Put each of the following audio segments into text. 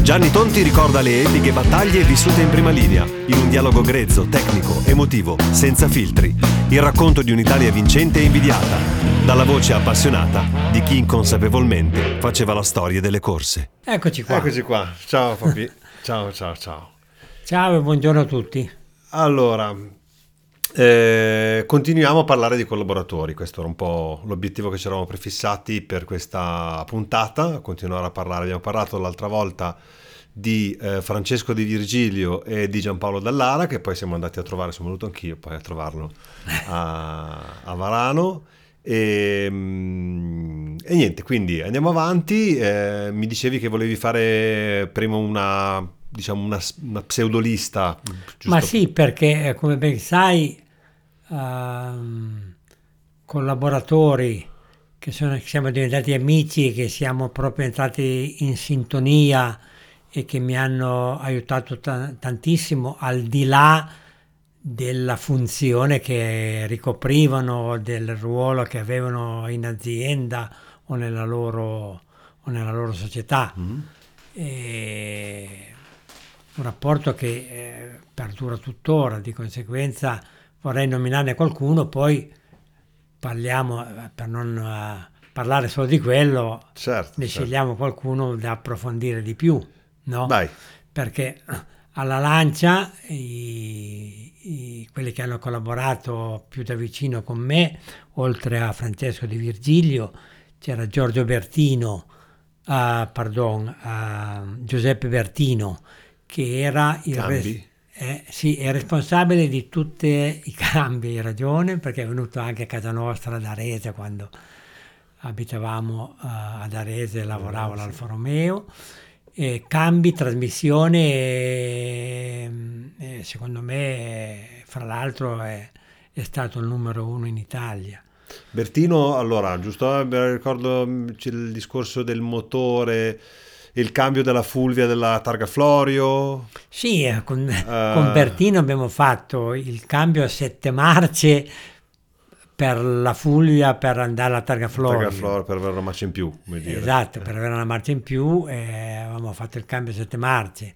Gianni Tonti ricorda le epliche battaglie vissute in prima linea, in un dialogo grezzo, tecnico, emotivo, senza filtri. Il racconto di un'Italia vincente e invidiata, dalla voce appassionata di chi inconsapevolmente faceva la storia delle corse. Eccoci qua. Eccoci qua. Ciao Fabi. Ciao. Ciao e buongiorno a tutti. Allora, continuiamo a parlare di collaboratori. Questo era un po' l'obiettivo che ci eravamo prefissati per questa puntata, continuare a parlare. Abbiamo parlato l'altra volta di Francesco Di Virgilio e di Gianpaolo Dallara, che poi siamo andati a trovare, sono venuto anch'io poi a trovarlo a Varano. E niente, quindi andiamo avanti. Mi dicevi che volevi fare prima una pseudolista, giusto? Ma sì, perché come ben sai, collaboratori che siamo diventati amici, che siamo proprio entrati in sintonia e che mi hanno aiutato tantissimo al di là della funzione che ricoprivano, del ruolo che avevano in azienda o nella loro società. E un rapporto che perdura tuttora, di conseguenza vorrei nominarne qualcuno, poi parliamo, per non parlare solo di quello, certo. Scegliamo qualcuno da approfondire di più, no? Dai. Perché alla Lancia quelli che hanno collaborato più da vicino con me, oltre a Francesco Di Virgilio, c'era Giorgio Bertino, Giuseppe Bertino, che era è responsabile di tutti i cambi, hai ragione, perché è venuto anche a casa nostra ad Arese, quando abitavamo ad Arese, lavoravo all'Alfa Romeo. Cambi, trasmissione, secondo me, fra l'altro, è stato il numero 1 in Italia. Bertino, allora, giusto, ricordo il discorso del motore, il cambio della Fulvia, della Targa Florio. Sì, con Bertino abbiamo fatto il cambio a 7 marce per la Fulvia, per andare alla Targa Florio, per avere una marcia in più, come dire. Esatto, per avere una marcia in più, avevamo fatto il cambio a 7 marce.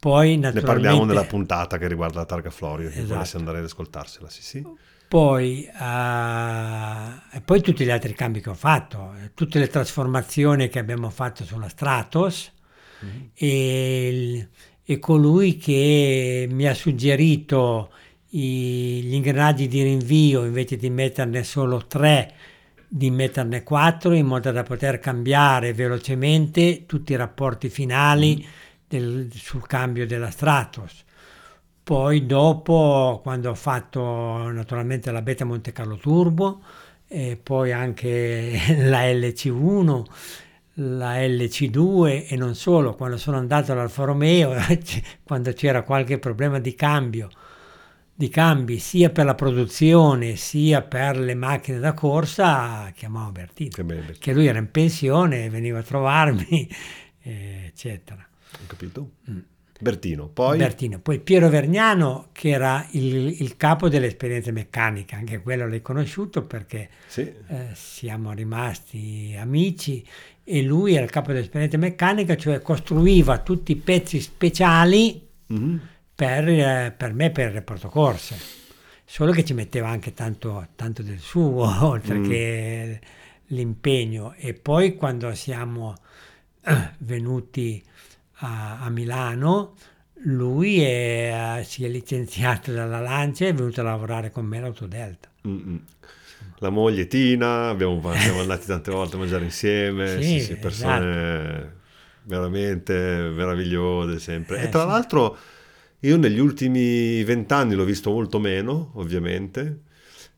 Poi naturalmente ne parliamo nella puntata che riguarda la Targa Florio, esatto. Che volesse andare ad ascoltarsela, sì. Poi tutti gli altri cambi che ho fatto, tutte le trasformazioni che abbiamo fatto sulla Stratos, e colui che mi ha suggerito gli ingranaggi di rinvio, invece di metterne solo 3, di metterne 4, in modo da poter cambiare velocemente tutti i rapporti finali sul cambio della Stratos. Poi dopo, quando ho fatto naturalmente la Beta Monte Carlo Turbo, e poi anche la LC1, la LC2 e non solo, quando sono andato all'Alfa Romeo, quando c'era qualche problema di cambi sia per la produzione sia per le macchine da corsa, chiamavo Bertino, che lui era in pensione, veniva a trovarmi, eccetera. Ho capito. Bertino, poi? Bertino, poi Piero Verniano, che era il capo dell'esperienza meccanica, anche quello l'hai conosciuto perché sì. Siamo rimasti amici, e lui era il capo dell'esperienza meccanica, cioè costruiva tutti i pezzi speciali per me, per il reparto corse, solo che ci metteva anche tanto del suo, oltre che l'impegno. E poi quando siamo venuti a Milano, lui si è licenziato dalla Lancia e è venuto a lavorare con me all'Autodelta. La moglie Tina, siamo andati tante volte a mangiare insieme, sì, persone esatto. veramente meravigliose sempre. E tra l'altro io negli ultimi 20 anni l'ho visto molto meno, ovviamente,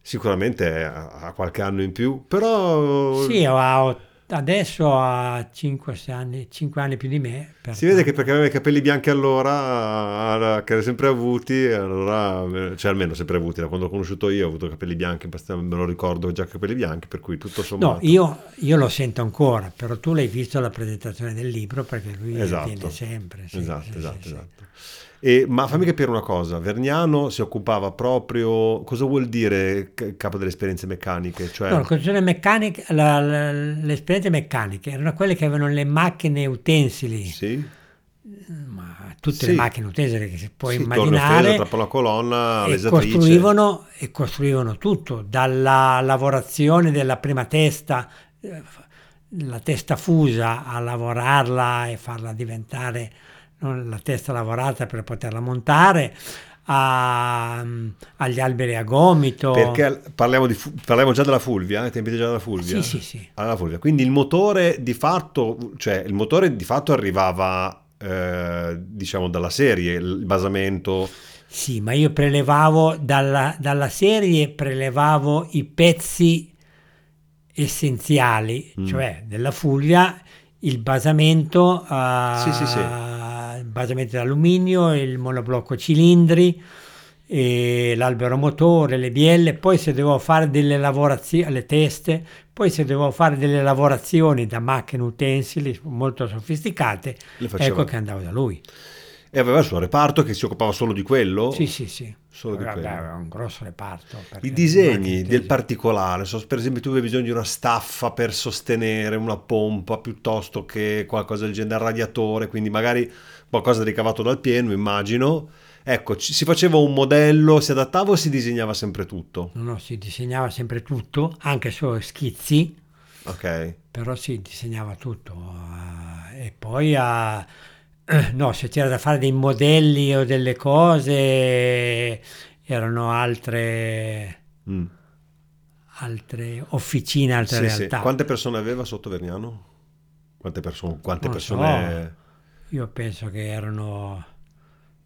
sicuramente ha qualche anno in più, però... Sì, adesso ha 5-6 anni, 5 anni più di me. Si vede che perché aveva i capelli bianchi allora, che era sempre avuti, allora, cioè almeno sempre avuti, da quando l'ho conosciuto io ho avuto capelli bianchi, me lo ricordo già capelli bianchi, per cui tutto sommato... No, io lo sento ancora, però tu l'hai visto alla presentazione del libro, perché lui tiene sempre. Sì, esatto, sì, esatto, sì, esatto. Sì. Ma fammi capire una cosa, Verniano si occupava proprio, cosa vuol dire capo delle esperienze meccaniche? Cioè... No, le esperienze meccaniche erano quelle che avevano le macchine utensili, sì. ma tutte sì. le macchine utensili che si può immaginare, tornafeso, trappola colonna, lesatrice. E costruivano tutto, dalla lavorazione della prima testa, la testa fusa, a lavorarla e farla diventare... la testa lavorata per poterla montare, agli alberi a gomito. Perché parliamo già della Fulvia, ai tempi già della Fulvia. Sì, sì, sì. Alla Fulvia. Quindi il motore di fatto arrivava diciamo dalla serie, il basamento. Sì, ma io prelevavo dalla serie, prelevavo i pezzi essenziali, cioè della Fulvia il basamento, il basamento d'alluminio, il monoblocco cilindri, l'albero motore, le bielle, poi se devo fare delle lavorazioni, le teste, poi se devo fare delle lavorazioni da macchine utensili molto sofisticate, ecco che andavo da lui. E aveva il suo reparto che si occupava solo di quello? Sì, sì, sì. Solo di quello. Aveva un grosso reparto. I disegni del particolare, per esempio tu avevi bisogno di una staffa per sostenere una pompa piuttosto che qualcosa del genere, radiatore, quindi magari qualcosa ricavato dal pieno, immagino. Ecco, si faceva un modello, si adattava o si disegnava sempre tutto? No, si disegnava sempre tutto, anche solo schizzi. Ok. Però si disegnava tutto. E poi no, se c'era da fare dei modelli o delle cose, erano altre officine, altre realtà. Sì. Quante persone aveva sotto Verniano? Quante persone? So. Io penso che erano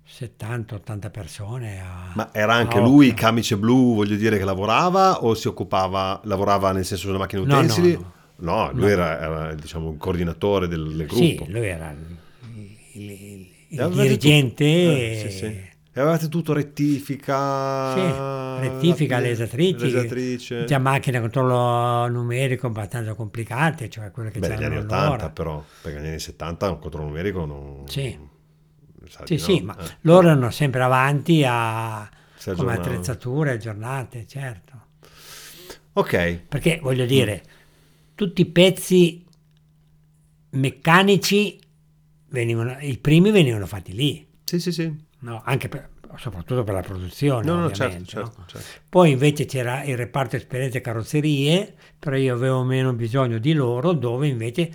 70-80 persone. Ma era anche lui, camice blu, voglio dire, che lavorava o si occupava, lavorava nel senso delle macchine utensili? No. Lui era diciamo il coordinatore del gruppo. Sì, lui era... il dirigente. E avevate tutto rettifica, lesatrice, già macchine a controllo numerico abbastanza complicate, cioè quello che c'era negli anni 80, però perché negli anni 70 un controllo numerico ma loro erano sempre avanti come attrezzature aggiornate, certo. Ok, perché voglio dire tutti i pezzi meccanici venivano fatti lì. Sì. No, anche soprattutto per la produzione, certo. Poi invece c'era il reparto esperienze carrozzerie, però io avevo meno bisogno di loro, dove invece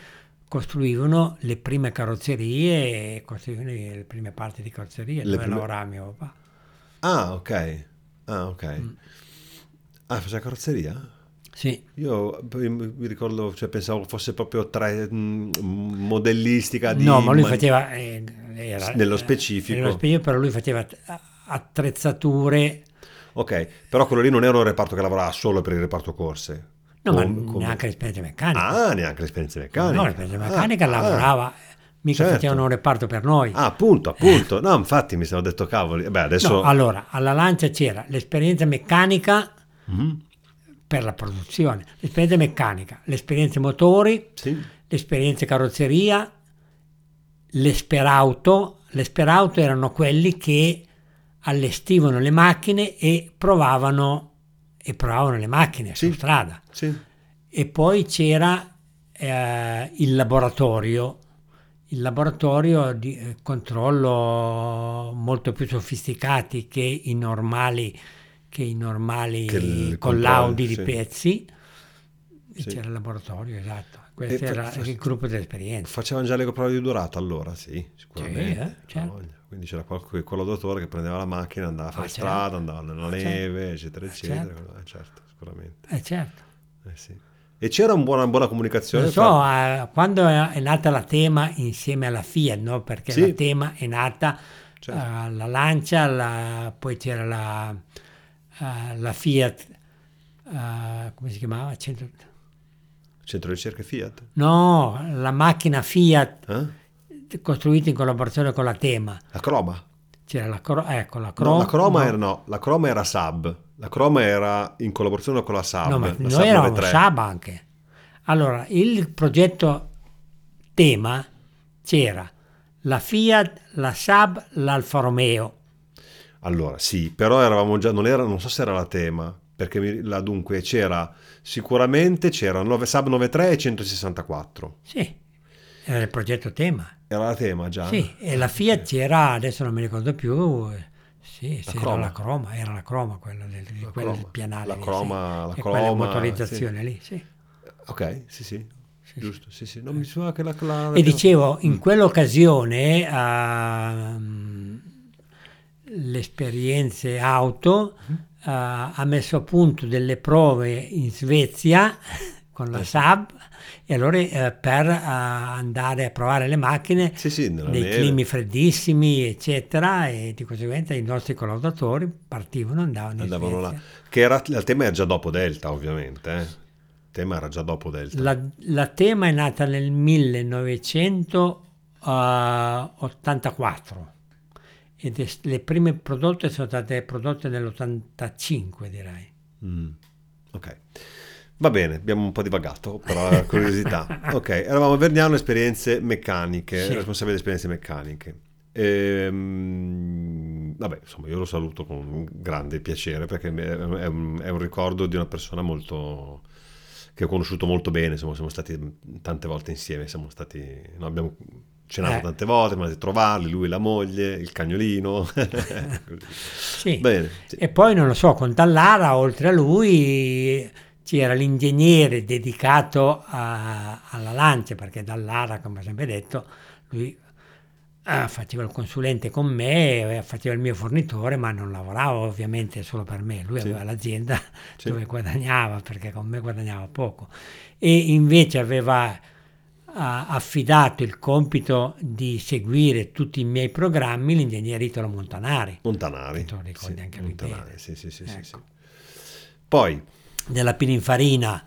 costruivano le prime carrozzerie e costruivano le prime parti di carrozzerie, lavorava mio papà. Ah, ok. Faceva carrozzeria? Sì. Io mi ricordo, cioè, pensavo fosse proprio modellistica di... No, ma lui faceva... nello specifico. Nello specifico, però lui faceva attrezzature... Ok, però quello lì non era un reparto che lavorava solo per il reparto corse. No, ma neanche l'esperienza meccanica. Neanche l'esperienza meccanica. No, l'esperienza meccanica lavorava... Mica facevano un reparto per noi. Appunto. No, infatti mi sono detto, cavoli... Beh, adesso... No, allora, alla Lancia c'era l'esperienza meccanica... per la produzione, l'esperienza meccanica, l'esperienza motori, l'esperienza carrozzeria, l'esperauto, L'esperauto erano quelli che allestivano le macchine e provavano le macchine su strada. Sì. E poi c'era il laboratorio di controllo molto più sofisticati che i normali collaudi di pezzi. E c'era il laboratorio, esatto. Questo era il gruppo di esperienza. Facevano già le prove di durata allora, sì, sicuramente. Certo. Quindi c'era qualche collaudatore che prendeva la macchina, andava a fare strada, andava nella neve, eccetera. Certo, sicuramente. Certo. Sì. E c'era una buona comunicazione? Lo so, quando è nata la Thema insieme alla Fiat, no? Perché la Thema è nata, la Lancia, poi c'era la Fiat, come si chiamava? Centro ricerche Fiat? No, la macchina Fiat costruita in collaborazione con la Thema. La Croma? C'era la Croma. No, la Croma la Croma era Saab. La Croma era in collaborazione con la Saab. No, ma noi eravamo Saab anche. Allora, il progetto Thema c'era la Fiat, la Saab, l'Alfa Romeo. Allora, sì, però eravamo già, non so se era la Thema, perché c'era Saab 93 e 164. Sì, era il progetto Thema. Era la Thema già. Sì, e la Fiat c'era, adesso non mi ricordo più... Sì, era la croma quella del pianale. La croma motorizzazione lì, sì. Ok, sì, giusto, sì. Non mi suona che la E dicevo, in quell'occasione le esperienze auto ha messo a punto delle prove in Svezia con la Saab e allora per andare a provare le macchine nei climi freddissimi eccetera, e di conseguenza i nostri collaudatori partivano, andavano là, che era il Thema era già dopo Delta, ovviamente la Thema è nata nel 1984 e le prime prodotte sono state prodotte nell'85 direi. Ok. Va bene, abbiamo un po' divagato, però la curiosità. Ok, eravamo a Verniano, esperienze meccaniche, responsabile di esperienze meccaniche. Vabbè, insomma, io lo saluto con grande piacere perché è un ricordo di una persona molto che ho conosciuto molto bene, insomma, siamo stati tante volte insieme, abbiamo cenato tante volte, ma di trovarli, lui, la moglie, il cagnolino. Bene, sì. E poi, non lo so, con Dallara, oltre a lui... C'era l'ingegnere dedicato alla Lancia, perché Dallara, come ho sempre detto, lui faceva il consulente con me, faceva il mio fornitore, ma non lavorava ovviamente solo per me. Lui aveva l'azienda dove guadagnava, perché con me guadagnava poco. E invece aveva affidato il compito di seguire tutti i miei programmi l'ingegnere Italo Montanari. Tu lo ricordi anche lui bene. Sì. Poi... della Pininfarina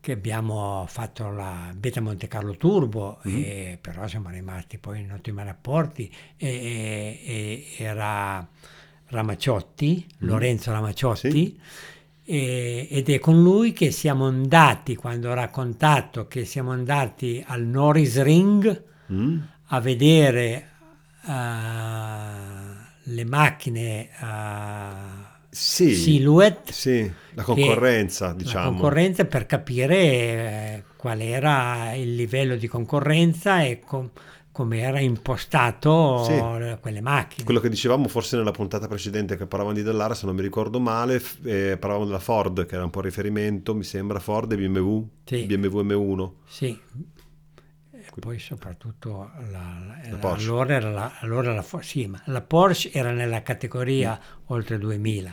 che abbiamo fatto la Beta Monte Carlo Turbo, e però siamo rimasti poi in ottimi rapporti, e era Ramacciotti, Lorenzo Ramacciotti, ed è con lui che siamo andati, quando ho raccontato che siamo andati al Norris Ring a vedere le macchine Silhouette, la concorrenza, diciamo. La concorrenza, per capire qual era il livello di concorrenza e come era impostato quelle macchine. Quello che dicevamo forse nella puntata precedente che parlavamo di Dallara, se non mi ricordo male, parlavamo della Ford, che era un po' il riferimento, mi sembra, Ford e BMW, BMW M1. Sì. E poi soprattutto la Porsche era nella categoria oltre 2000.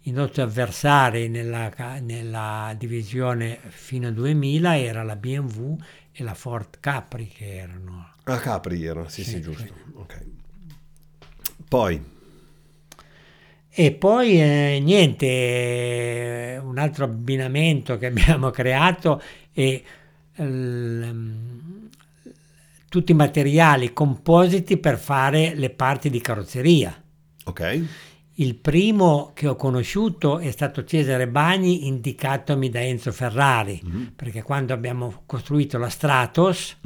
I nostri avversari nella divisione fino a 2000 era la BMW e la Ford Capri, che erano giusto. Okay. Poi niente, un altro abbinamento che abbiamo creato è tutti i materiali compositi per fare le parti di carrozzeria. Ok. Il primo che ho conosciuto è stato Cesare Bagni, indicatomi da Enzo Ferrari, perché quando abbiamo costruito la Stratos,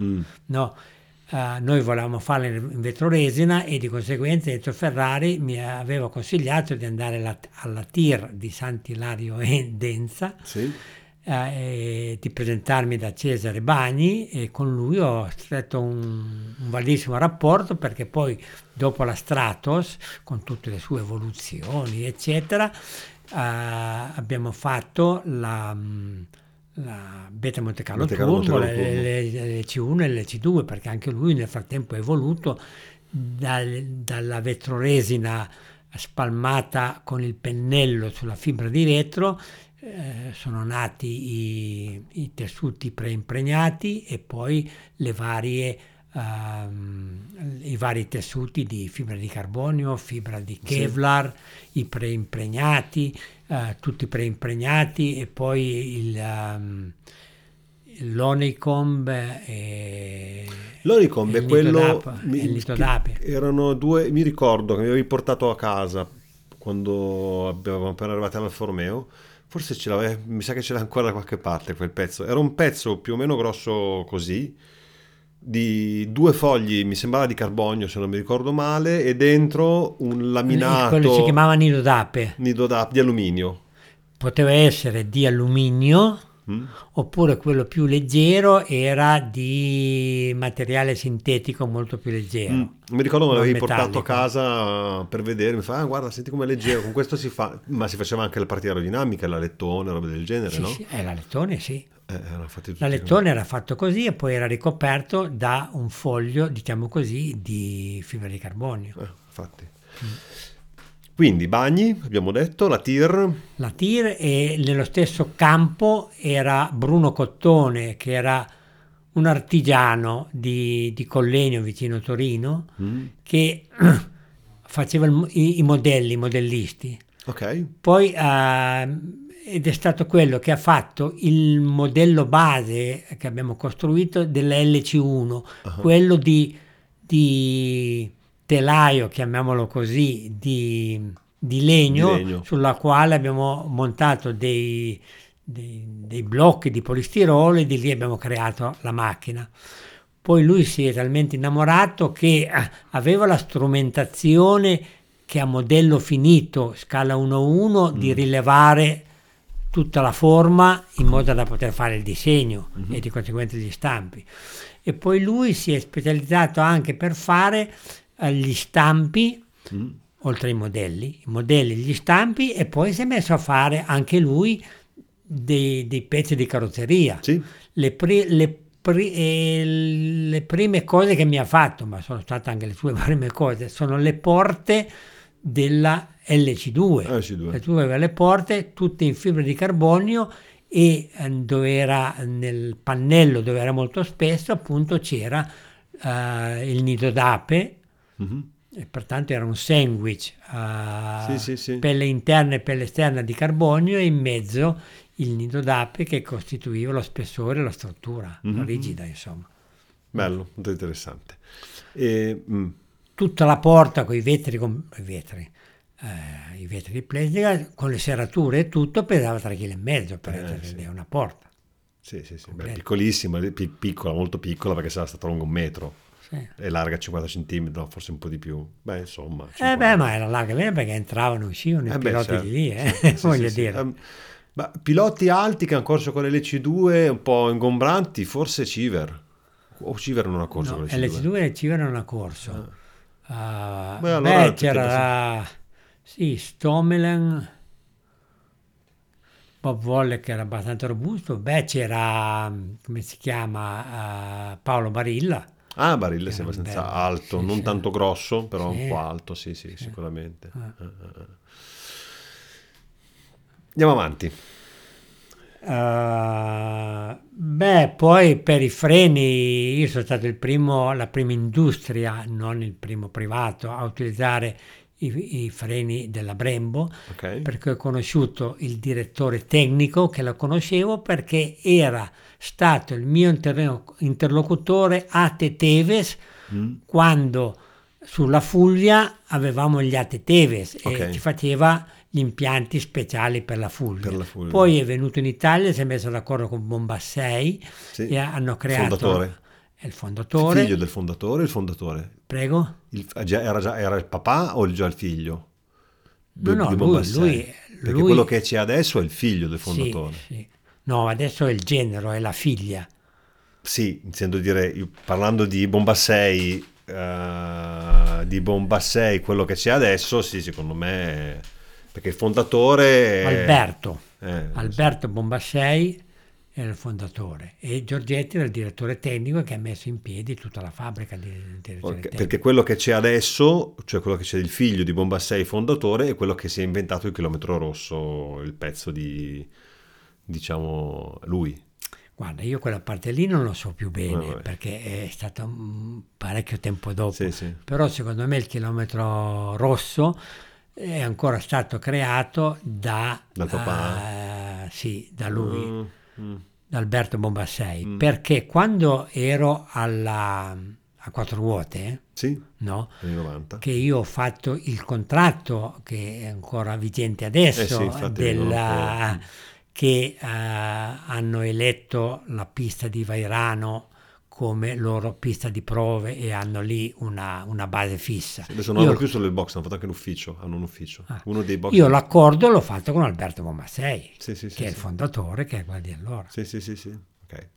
Noi volevamo farla in vetroresina e di conseguenza Enzo Ferrari mi aveva consigliato di andare alla TIR di Sant'Ilario e Denza, sì, e di presentarmi da Cesare Bagni, e con lui ho stretto un validissimo rapporto, perché poi dopo la Stratos, con tutte le sue evoluzioni eccetera, abbiamo fatto la Beta Monte Carlo Turbo, LC1 e LC2, perché anche lui nel frattempo è evoluto dalla vetroresina spalmata con il pennello sulla fibra di vetro. Sono nati i tessuti preimpregnati e poi le varie i vari tessuti di fibra di carbonio, fibra di Kevlar, sì, i preimpregnati, tutti preimpregnati, e poi l'Onicomb e l'Onicomb è quello erano due, mi ricordo che mi avevi portato a casa quando abbiamo appena arrivati all'Alfa Romeo. Forse ce l'aveva, mi sa che ce l'ha ancora da qualche parte quel pezzo. Era un pezzo più o meno grosso così, di due fogli, mi sembrava di carbonio se non mi ricordo male, e dentro un laminato, quello si chiamava nido d'ape, di alluminio, poteva essere di alluminio, oppure quello più leggero era di materiale sintetico molto più leggero. Mi ricordo me l'avevi portato a casa per vedere, mi fa guarda, senti com'è leggero, con questo si fa, ma si faceva anche la partita aerodinamica, la lettone, roba del genere, sì, no? Sì, la lettone, sì. La lettone era fatto così e poi era ricoperto da un foglio, diciamo così, di fibra di carbonio. Infatti. Quindi Bagni, abbiamo detto, la TIR, e nello stesso campo era Bruno Cottone, che era un artigiano di Collegno vicino Torino, che faceva i modelli, i modellisti. Ok. Poi ed è stato quello che ha fatto il modello base che abbiamo costruito della LC1, quello di telaio, chiamiamolo così, di legno, sulla quale abbiamo montato dei blocchi di polistirolo e di lì abbiamo creato la macchina. Poi lui si è talmente innamorato che aveva la strumentazione che a modello finito, scala 1-1, di rilevare tutta la forma in modo da poter fare il disegno e di conseguenza gli stampi. E poi lui si è specializzato anche per fare gli stampi, oltre ai modelli, gli stampi, e poi si è messo a fare anche lui dei pezzi di carrozzeria. Sì. Le prime cose che mi ha fatto, ma sono state anche le sue prime cose, sono le porte della LC2. Tu aveva le porte tutte in fibra di carbonio, e dove era nel pannello, dove era molto spesso, appunto c'era il nido d'ape, e pertanto era un sandwich, sì. Pelle interna e pelle esterna di carbonio, e in mezzo il nido d'ape che costituiva lo spessore e la struttura rigida, insomma. Bello, molto interessante. E tutta la porta con i vetri, i vetri di plastica con le serrature e tutto, pesava 3,5 kg per essere una porta. Sì. Beh, piccolissima, piccola, molto piccola, perché sarà stata lunga 1 metro e larga 50 centimetri, forse un po' di più. Beh, insomma. 50. Ma era larga bene, perché entravano, uscivano i piloti di lì, voglio dire. Ma piloti alti che hanno corso con le LC2 un po' ingombranti, forse Civer. O Civer non ha corso con le LC2? LC2 e Civer non ha corso. Allora c'era Stommelen, Bob Wolle, che era abbastanza robusto. C'era, come si chiama, Paolo Barilla. Barilla sembra abbastanza alto, non tanto grosso, però un po' alto, sì. Sicuramente. Andiamo avanti. Poi per i freni io sono stato la prima industria, non il primo privato, a utilizzare i freni della Brembo, perché ho conosciuto il direttore tecnico, che lo conoscevo perché era stato il mio interlocutore a Teteves, quando sulla Fulvia avevamo gli AT Teves e ci faceva gli impianti speciali per la Fulvia. Poi è venuto in Italia, si è messo d'accordo con Bombassei, e hanno creato È il fondatore. Il figlio del fondatore, il fondatore? Prego? Era il papà o già il figlio? No, lui, perché quello che c'è adesso è il figlio del fondatore. Sì, sì. No, adesso è il genero, è la figlia. Sì, intendo dire, parlando di Bombassei, quello che c'è adesso, sì, secondo me, perché il fondatore... Alberto Bombassei era il fondatore e Giorgetti era il direttore tecnico che ha messo in piedi tutta la fabbrica di direzione tecnica. Perché quello che c'è adesso, cioè quello che c'è il figlio di Bombassei fondatore, è quello che si è inventato il chilometro rosso, il pezzo di, diciamo, lui. Guarda, io quella parte lì non lo so più bene, perché è stato parecchio tempo dopo, sì, sì. Però secondo me il chilometro rosso è ancora stato creato dal papà. Sì, da lui. Da Alberto Bombassei, perché quando ero a quattro ruote, sì, no? Nel 90. Che io ho fatto il contratto che è ancora vigente adesso, sì, che hanno eletto la pista di Vairano come loro pista di prove e hanno lì una base fissa. Sì, adesso non hanno più solo il box, hanno fatto anche l'ufficio, hanno un ufficio. Uno dei box. Io l'accordo l'ho fatto con Alberto Bombassei, che è il fondatore, che è quello di allora. Sì. Ok.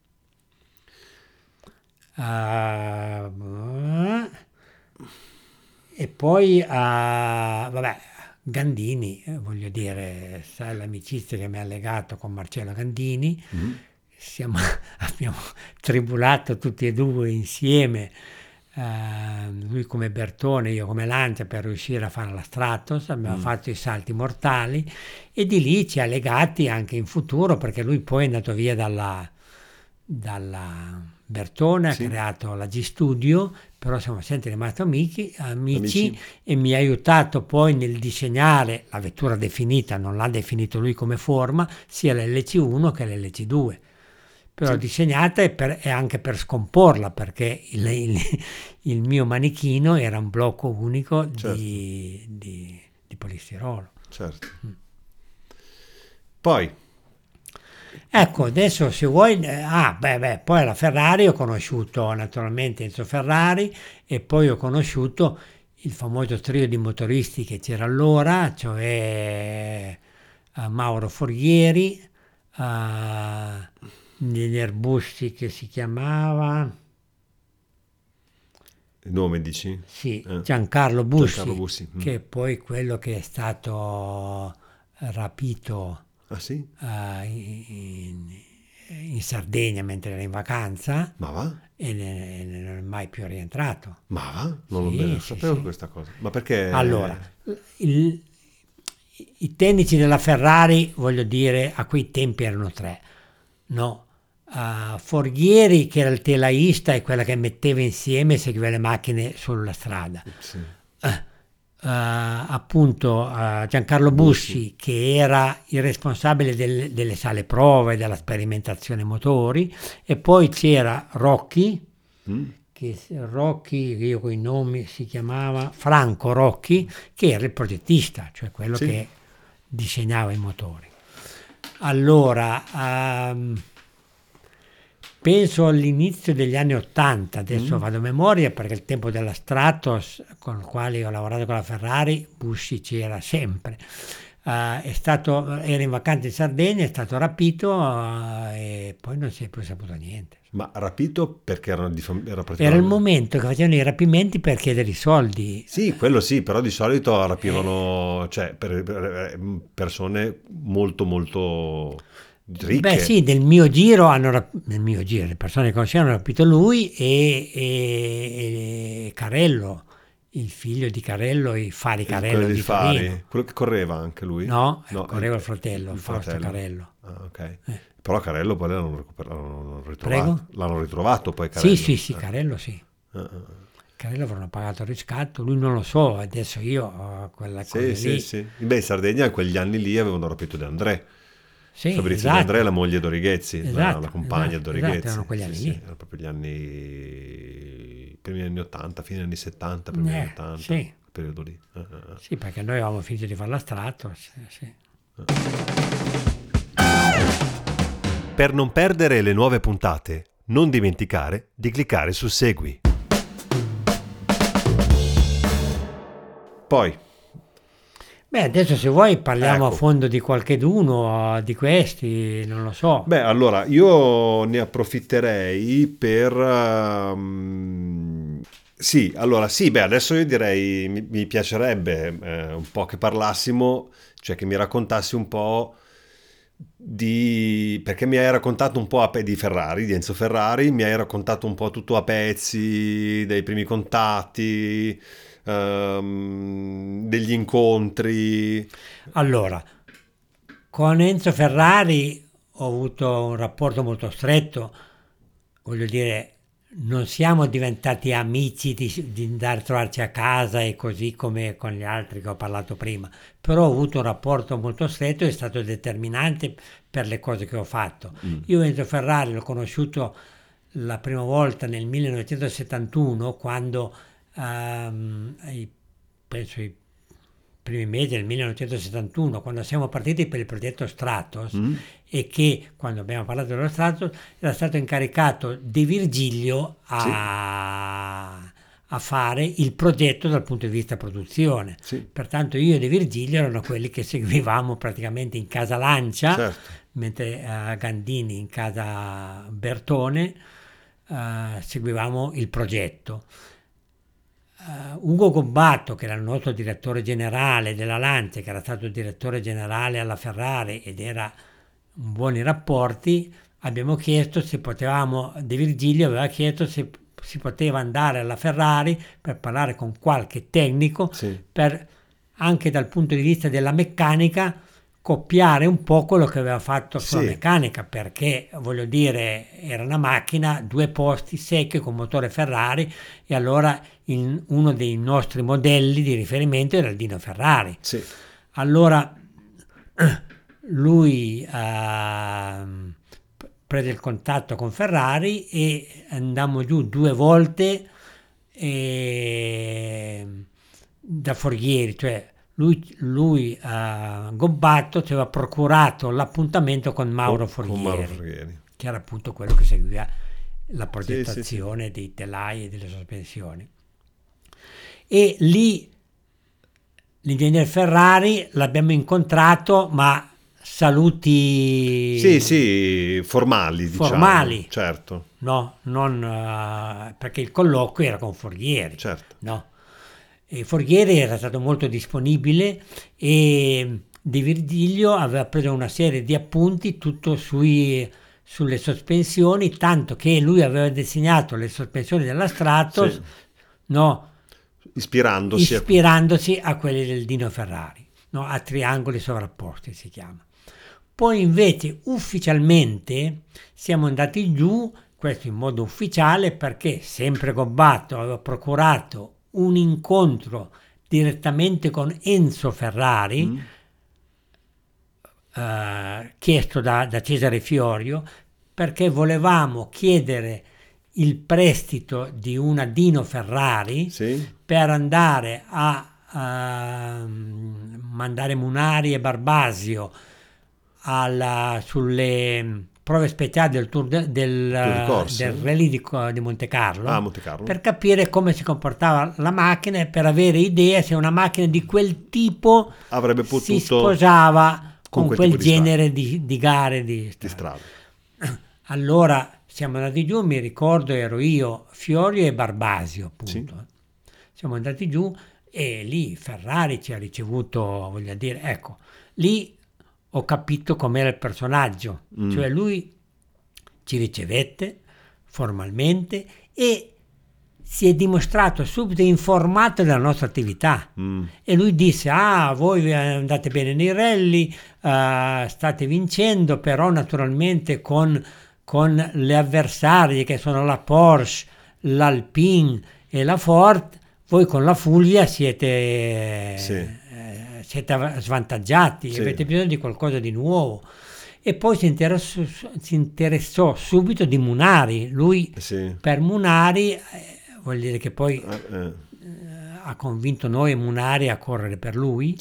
E poi Gandini, voglio dire, sai l'amicizia che mi ha legato con Marcello Gandini. Abbiamo tribulato tutti e due insieme, lui come Bertone, io come Lancia, per riuscire a fare la Stratos. Abbiamo fatto i salti mortali e di lì ci ha legati anche in futuro, perché lui poi è andato via dalla Bertone, ha creato la G-Studio, però siamo sempre rimasti amici e mi ha aiutato poi nel disegnare la vettura definita, non l'ha definito lui come forma, sia l'LC1 che l'LC2. Però disegnata e anche per scomporla, perché il mio manichino era un blocco unico di polistirolo. Certo. Poi... Ecco, adesso se vuoi... poi la Ferrari ho conosciuto naturalmente Enzo Ferrari e poi ho conosciuto il famoso trio di motoristi che c'era allora, cioè Mauro Forghieri, Nerbusti che si chiamava... Il nome dici? Sì, Giancarlo Bussi. Che è poi quello che è stato rapito... Ah, sì? In Sardegna mentre era in vacanza. Ma va? E non è mai più rientrato. Ma va? Non lo sapevo questa cosa. Ma perché? Allora, i tecnici della Ferrari, voglio dire, a quei tempi erano tre, no? Forghieri, che era il telaista, è quella che metteva insieme e seguiva le macchine sulla strada. Sì. Giancarlo Bussi, che era il responsabile delle sale prove, della sperimentazione motori, e poi c'era Rocchi, che io coi nomi si chiamava Franco Rocchi, che era il progettista, cioè quello che disegnava i motori. Allora, penso all'inizio degli anni 80, adesso vado a memoria, perché il tempo della Stratos, con il quale ho lavorato con la Ferrari, Bussi c'era sempre. Era in vacanza in Sardegna, è stato rapito e poi non si è più saputo niente. Ma rapito perché era il momento che facevano i rapimenti per chiedere i soldi. Sì, quello sì, però di solito rapivano per persone molto molto... Ricche. Beh sì, nel mio giro le persone che conoscevano hanno rapito lui e Carello, il figlio di Carello, i Fari Carello di Fari, quello che correva anche lui? No, correva il fratello, Fausto Carello. Ah, ok. Però Carello poi l'hanno ritrovato poi Carello. Sì, Carello sì. Carello avranno pagato il riscatto, lui non lo so, adesso io ho quella cosa lì. Sì. Beh, in Sardegna in quegli anni lì avevano rapito De André. Sì, Fabrizio De André, la moglie Dorighetti, la compagna Dorighetti. Erano quegli anni lì. Erano proprio gli anni, primi anni 80, fine anni 70, primi anni 80, periodo lì. Sì, perché noi avevamo finito di fare la Stratos. Sì. Per non perdere le nuove puntate, Non dimenticare di cliccare su Segui. Poi. Beh, adesso se vuoi parliamo, ecco, a fondo di qualcheduno di questi, non lo so. Beh, allora io ne approfitterei per... sì, allora sì, beh, adesso io direi mi piacerebbe un po' che parlassimo, cioè che mi raccontassi un po' di... perché mi hai raccontato un po' di Ferrari, di Enzo Ferrari, mi hai raccontato un po' tutto a pezzi, dei primi contatti, degli incontri. Allora, con Enzo Ferrari ho avuto un rapporto molto stretto, voglio dire... Non siamo diventati amici di andare a trovarci a casa e così come con gli altri che ho parlato prima, però ho avuto un rapporto molto stretto, è stato determinante per le cose che ho fatto. Io Enzo Ferrari l'ho conosciuto la prima volta nel 1971, quando penso i primi mesi del 1971, quando siamo partiti per il progetto Stratos, e che quando abbiamo parlato dello Stratos era stato incaricato Di Virgilio a fare il progetto dal punto di vista produzione. Sì. Pertanto io e Di Virgilio erano quelli che seguivamo praticamente in casa Lancia, certo, mentre Gandini in casa Bertone seguivamo il progetto. Ugo Gobbatto, che era il nostro direttore generale della Lancia, che era stato direttore generale alla Ferrari ed era in buoni rapporti, abbiamo chiesto se potevamo, De Virgilio aveva chiesto se si poteva andare alla Ferrari per parlare con qualche tecnico, sì, per anche dal punto di vista della meccanica copiare un po' quello che aveva fatto sulla, sì, meccanica, perché voglio dire era una macchina 2 posti secchi con motore Ferrari, e allora uno dei nostri modelli di riferimento era il Dino Ferrari. Sì. Allora lui prese il contatto con Ferrari e andammo giù 2 volte da Forghieri, cioè lui Gobbatto ci aveva procurato l'appuntamento con Mauro Forghieri, che era appunto quello che seguiva la progettazione, sì, sì, dei telai e delle sospensioni. E lì l'ingegnere Ferrari l'abbiamo incontrato, ma saluti, sì, sì, formali, diciamo, certo, no, non perché il colloquio era con Forghieri, certo, no. E Forghieri era stato molto disponibile e Di Virgilio aveva preso una serie di appunti tutto sulle sospensioni, tanto che lui aveva disegnato le sospensioni della Stratos, sì, no, ispirandosi a quelle del Dino Ferrari, no, a triangoli sovrapposti si chiama. Poi invece ufficialmente siamo andati giù, questo in modo ufficiale, perché sempre Gobbatto aveva procurato un incontro direttamente con Enzo Ferrari, chiesto da Cesare Fiorio, perché volevamo chiedere il prestito di una Dino Ferrari, sì, per andare a mandare Munari e Barbasio sulle prove speciali del Tour del Rally di Monte Carlo, per capire come si comportava la macchina e per avere idea se una macchina di quel tipo avrebbe potuto si sposava con quel genere di gare di strada. Allora siamo andati giù, mi ricordo ero io, Fiorio e Barbasio, appunto. Sì. Siamo andati giù e lì Ferrari ci ha ricevuto, voglio dire, ecco, lì ho capito com'era il personaggio, cioè lui ci ricevette formalmente e si è dimostrato subito informato della nostra attività, e lui disse: voi andate bene nei rally, state vincendo, però naturalmente con le avversarie che sono la Porsche, l'Alpine e la Ford, voi con la Fulvia siete... Sì. Siete svantaggiati, sì, avete bisogno di qualcosa di nuovo. E poi si interessò subito di Munari, lui, sì, per Munari, vuol dire che poi ha convinto noi e Munari a correre per lui.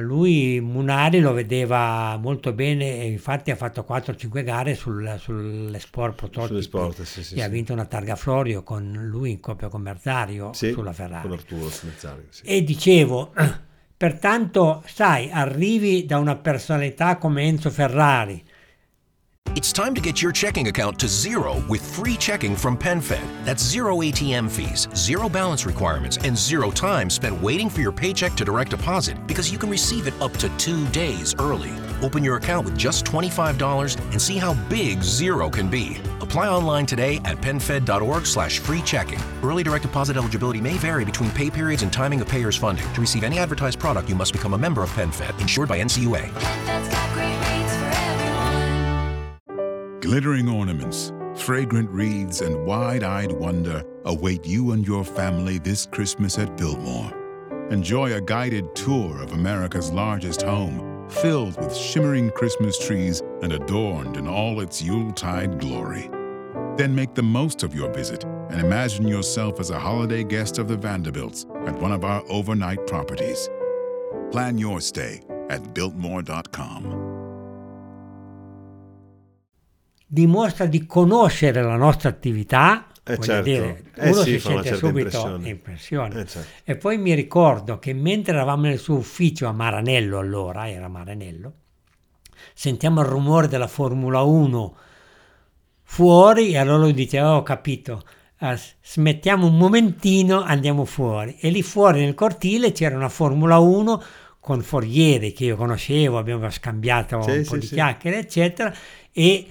Lui Munari lo vedeva molto bene e infatti ha fatto 4-5 gare sull'Esport prototipo. Sull'Esport, e ha vinto una Targa Florio con lui in coppia con Merzario sulla Ferrari. Con Arturo Merzario, E dicevo, pertanto, sai, arrivi da una personalità come Enzo Ferrari. It's time to get your checking account to zero with free checking from PenFed. That's zero ATM fees, zero balance requirements, and zero time spent waiting for your paycheck to direct deposit because you can receive it up to 2 days early. Open your account with just $25 and see how big zero can be. Apply online today at penfed.org/free checking. Early direct deposit eligibility may vary between pay periods and timing of payer's funding. To receive any advertised product, you must become a member of PenFed, insured by NCUA. PenFed's got great rates for everyone. Glittering ornaments, fragrant wreaths, and wide-eyed wonder await you and your family this Christmas at Biltmore. Enjoy a guided tour of America's largest home, filled with shimmering Christmas trees and adorned in all its Yuletide glory. Then make the most of your visit and imagine yourself as a holiday guest of the Vanderbilts at one of our overnight properties. Plan your stay at Biltmore.com. Dimostra di conoscere la nostra attività, dire, uno si sente subito impressione. Certo. E poi mi ricordo che mentre eravamo nel suo ufficio a Maranello, allora era Maranello, sentiamo il rumore della Formula 1 fuori e allora lui diceva, ho capito, smettiamo un momentino, andiamo fuori. E lì fuori nel cortile c'era una Formula 1 con Forghieri che io conoscevo, abbiamo scambiato un po' di chiacchiere, eccetera, e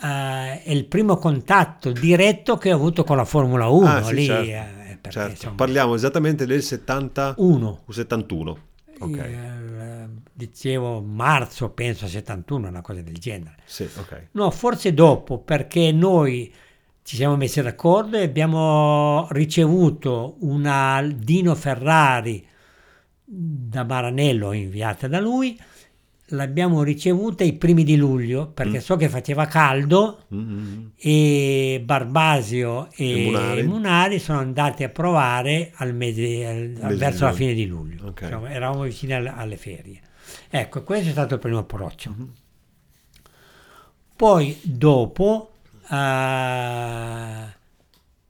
è il primo contatto diretto che ho avuto con la Formula 1 lì. Perché, insomma, parliamo esattamente del 71. Okay. Dicevo marzo, penso 71, una cosa del genere. No, forse dopo, perché noi ci siamo messi d'accordo e abbiamo ricevuto una Dino Ferrari da Maranello inviata da lui. L'abbiamo ricevuta i primi di luglio perché so che faceva caldo e Barbasio e Munari sono andati a provare verso la fine di luglio. Insomma, eravamo vicini alle ferie. Ecco, questo è stato il primo approccio. Poi dopo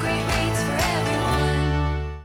great rates for everyone.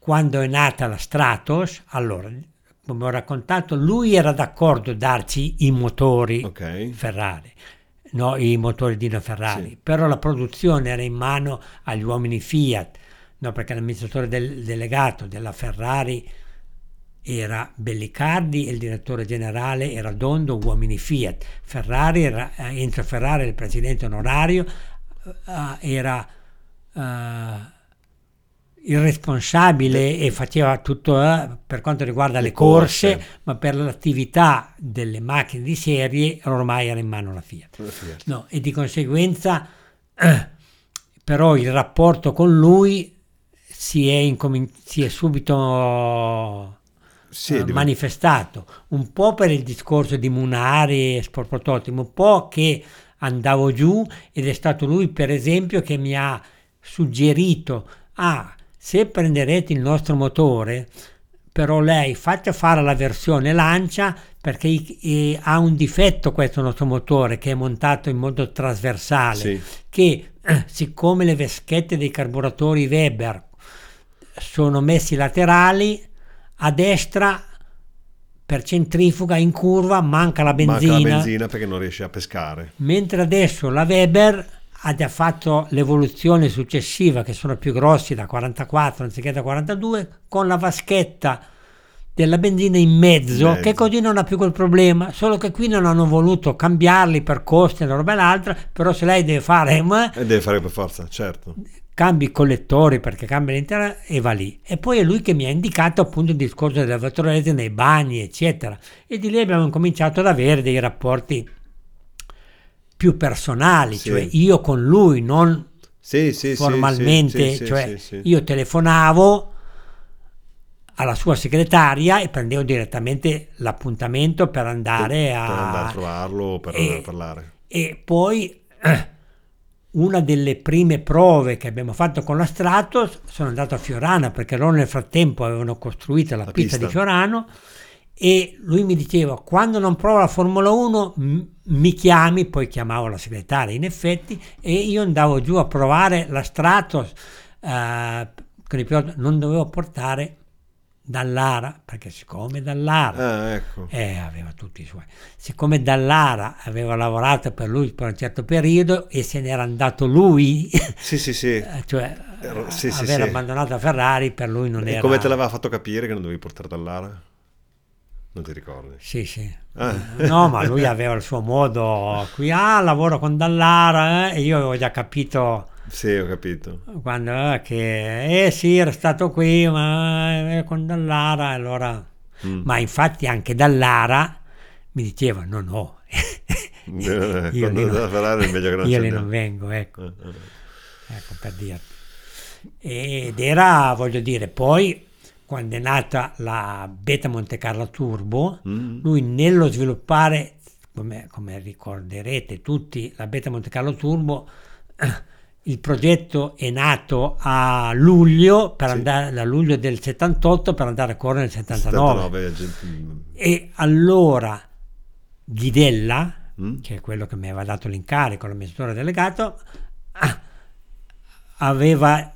Quando è nata la Stratos, allora, come ho raccontato, lui era d'accordo a darci i motori Ferrari, i motori Dino Ferrari, però la produzione era in mano agli uomini Fiat, perché l'amministratore delegato della Ferrari era Bellicardi e il direttore generale era Dondo, uomini Fiat. Ferrari era Enzo Ferrari, il presidente onorario, era il responsabile e faceva tutto per quanto riguarda le corse, ma per l'attività delle macchine di serie ormai era in mano la Fiat. E di conseguenza però il rapporto con lui si è subito manifestato, un po' per il discorso di Munari e Sport Prototipo, un po' che andavo giù, ed è stato lui per esempio che mi ha suggerito, se prenderete il nostro motore, però lei faccia fare la versione Lancia, perché ha un difetto questo nostro motore che è montato in modo trasversale, che siccome le vaschette dei carburatori Weber sono messi laterali, a destra per centrifuga in curva manca la benzina perché non riesce a pescare, mentre adesso la Weber ha già fatto l'evoluzione successiva, che sono più grossi, da 44 anziché da 42, con la vaschetta della benzina in mezzo. Che così non ha più quel problema, solo che qui non hanno voluto cambiarli per costi e una roba e l'altra, però se lei deve fare deve fare per forza, certo, cambi i collettori perché cambia l'intera e va lì. E poi è lui che mi ha indicato appunto il discorso della vatorese nei bagni eccetera, e di lì abbiamo incominciato ad avere dei rapporti più personali, sì. Cioè io con lui, non formalmente, cioè io telefonavo alla sua segretaria e prendevo direttamente l'appuntamento per andare a trovarlo, per parlare. E poi una delle prime prove che abbiamo fatto con la Stratos, sono andato a Fiorano perché loro nel frattempo avevano costruito la pista di Fiorano, e lui mi diceva: quando non provo la Formula 1 mi chiami. Poi chiamavo la segretaria in effetti, e io andavo giù a provare la Stratos con il pilota. Non dovevo portare Dallara, perché siccome Dallara aveva tutti i suoi, siccome Dallara aveva lavorato per lui per un certo periodo e se n'era andato lui, cioè aver abbandonato Ferrari per lui non era. E come te l'aveva fatto capire che non dovevi portare Dallara? Non ti ricordi? No, ma lui aveva il suo modo, qui lavoro con Dallara, e io avevo già capito. Sì, ho capito. Quando era stato qui, ma con Dallara, allora. Ma infatti anche Dallara mi diceva no. Io lì non vengo, ecco per dirti. Ed era, voglio dire, poi quando è nata la Beta Monte Carlo Turbo, lui nello sviluppare, come ricorderete tutti, la Beta Monte Carlo Turbo, il progetto è nato a luglio, andare da luglio del 78 per andare a correre nel 79. E allora Ghidella, che è quello che mi aveva dato l'incarico, l'amministratore delegato, aveva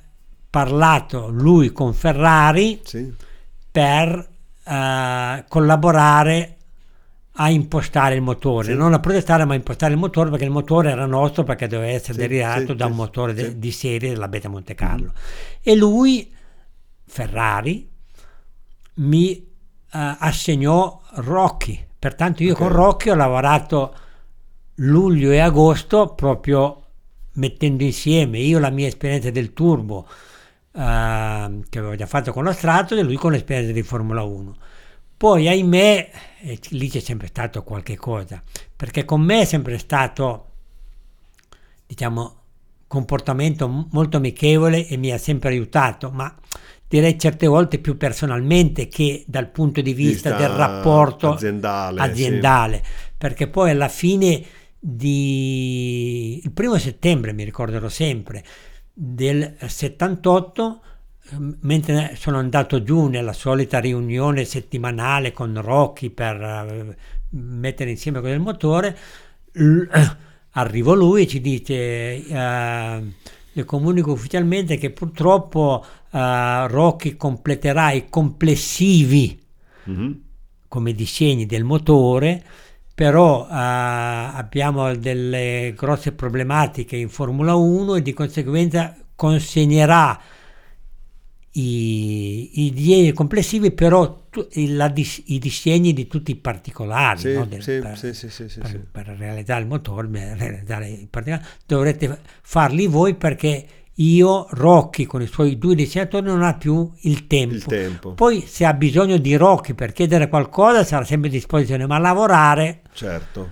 parlato lui con Ferrari per collaborare a impostare il motore, non a progettare ma a impostare il motore, perché il motore era nostro, perché doveva essere derivato da un motore di serie della Beta Monte Carlo. E lui, Ferrari, mi assegnò Rocchi, pertanto io con Rocchi ho lavorato luglio e agosto, proprio mettendo insieme io la mia esperienza del turbo che avevo già fatto con la Stratos, e lui con l'esperienza di Formula 1. Poi ahimè lì c'è sempre stato qualche cosa, perché con me è sempre stato, diciamo, comportamento molto amichevole e mi ha sempre aiutato, ma direi certe volte più personalmente che dal punto di vista del rapporto aziendale. Perché poi alla fine il primo settembre, mi ricorderò sempre, del 78, mentre sono andato giù nella solita riunione settimanale con Rocchi per mettere insieme quello del motore, arrivò lui e ci dice: le comunico ufficialmente che purtroppo Rocchi completerà i complessivi come disegni del motore, però abbiamo delle grosse problematiche in Formula 1 e di conseguenza consegnerà i disegni complessivi, però i disegni di tutti i particolari per realizzare il motore, per realizzare i particolari dovrete farli voi, perché io, Rocchi, con i suoi due disegnatori non ha più il tempo. Poi se ha bisogno di Rocchi per chiedere qualcosa sarà sempre a disposizione, ma lavorare, certo.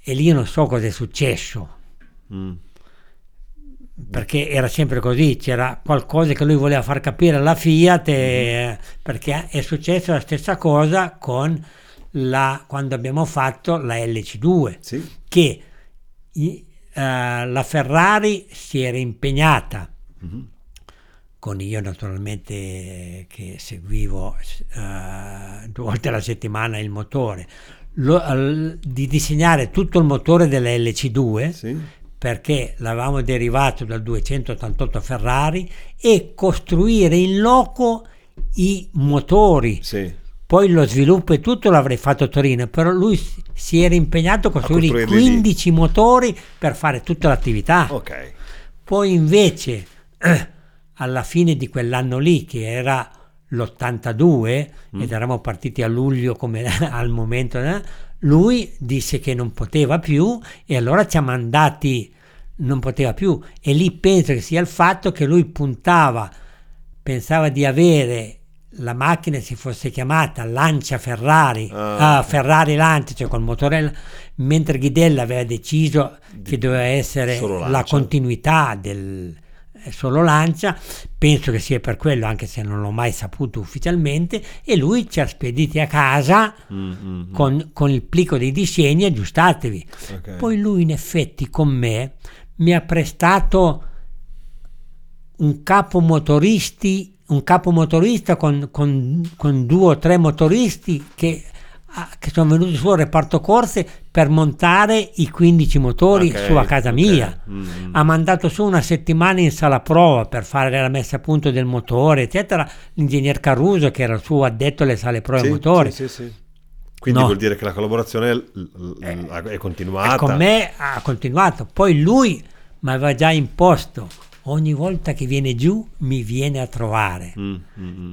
E lì io non so cosa è successo, perché era sempre così, c'era qualcosa che lui voleva far capire alla Fiat, perché è successa la stessa cosa con quando abbiamo fatto la LC2, che la Ferrari si era impegnata, con io naturalmente che seguivo 2 volte alla settimana il motore, di disegnare tutto il motore della LC2, perché l'avevamo derivato dal 288 Ferrari, e costruire in loco i motori, sì. Poi lo sviluppo e tutto l'avrei fatto a Torino, però lui si era impegnato a costruire 15 motori per fare tutta l'attività. Okay. Poi invece alla fine di quell'anno lì, che era l'82 ed eravamo partiti a luglio come al momento, lui disse che non poteva più e allora ci ha mandati, non poteva più, e lì penso che sia il fatto che lui pensava di avere la macchina, si fosse chiamata Lancia Ferrari, Ferrari Lancia, cioè col motore, mentre Ghidella aveva deciso che doveva essere la continuità del solo Lancia. Penso che sia per quello, anche se non l'ho mai saputo ufficialmente, e lui ci ha spediti a casa con il plico dei disegni, aggiustatevi. Okay. Poi lui in effetti con me mi ha prestato un capomotorista con due o tre motoristi che sono venuti sul reparto corse per montare i 15 motori su a casa mia. Ha mandato su una settimana in sala prova per fare la messa a punto del motore, eccetera, l'ingegner Caruso, che era il suo addetto alle sale prove motori. Sì. Quindi vuol dire che la collaborazione è continuata. Con me ha continuato. Poi lui mi aveva già imposto: ogni volta che viene giù mi viene a trovare,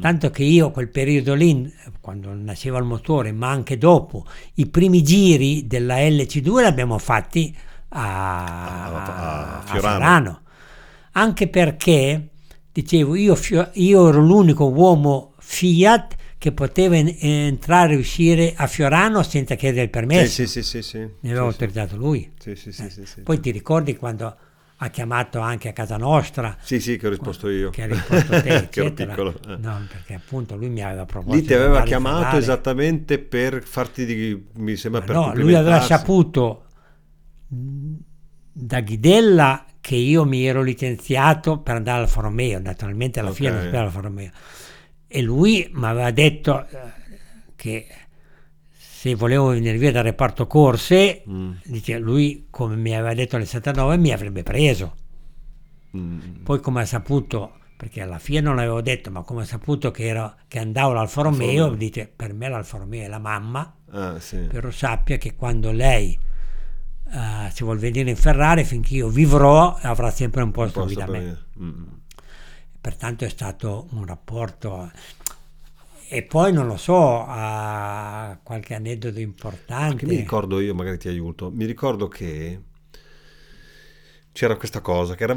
tanto che io quel periodo lì, quando nasceva il motore, ma anche dopo, i primi giri della LC2 li abbiamo fatti a Fiorano, anche perché dicevo io ero l'unico uomo Fiat che poteva entrare e uscire a Fiorano senza chiedere il permesso. Ne aveva autorizzato lui. Poi ti ricordi quando ha chiamato anche a casa nostra? Sì, che ho risposto io. Che ha risposto te, che ero piccolo. No, perché appunto lui mi aveva proposto. Lì ti aveva chiamato esattamente per farti mi sembra per complimentarsi. No, lui aveva saputo da Ghidella che io mi ero licenziato per andare al Foromeo, naturalmente alla fine per al Foromeo. E lui mi aveva detto che se volevo venire via dal reparto corse, lui, come mi aveva detto nel 79, mi avrebbe preso. Poi come ha saputo, perché alla fine non l'avevo detto, ma come ha saputo che andavo all'Alfa Romeo, dice: per me l'Alfa Romeo è la mamma, però sappia che quando lei si vuol venire in Ferrari, finché io vivrò avrà sempre un posto da me. Pertanto è stato un rapporto. E poi non lo so, qualche aneddoto importante. Anche mi ricordo io, magari ti aiuto. Mi ricordo che c'era questa cosa, che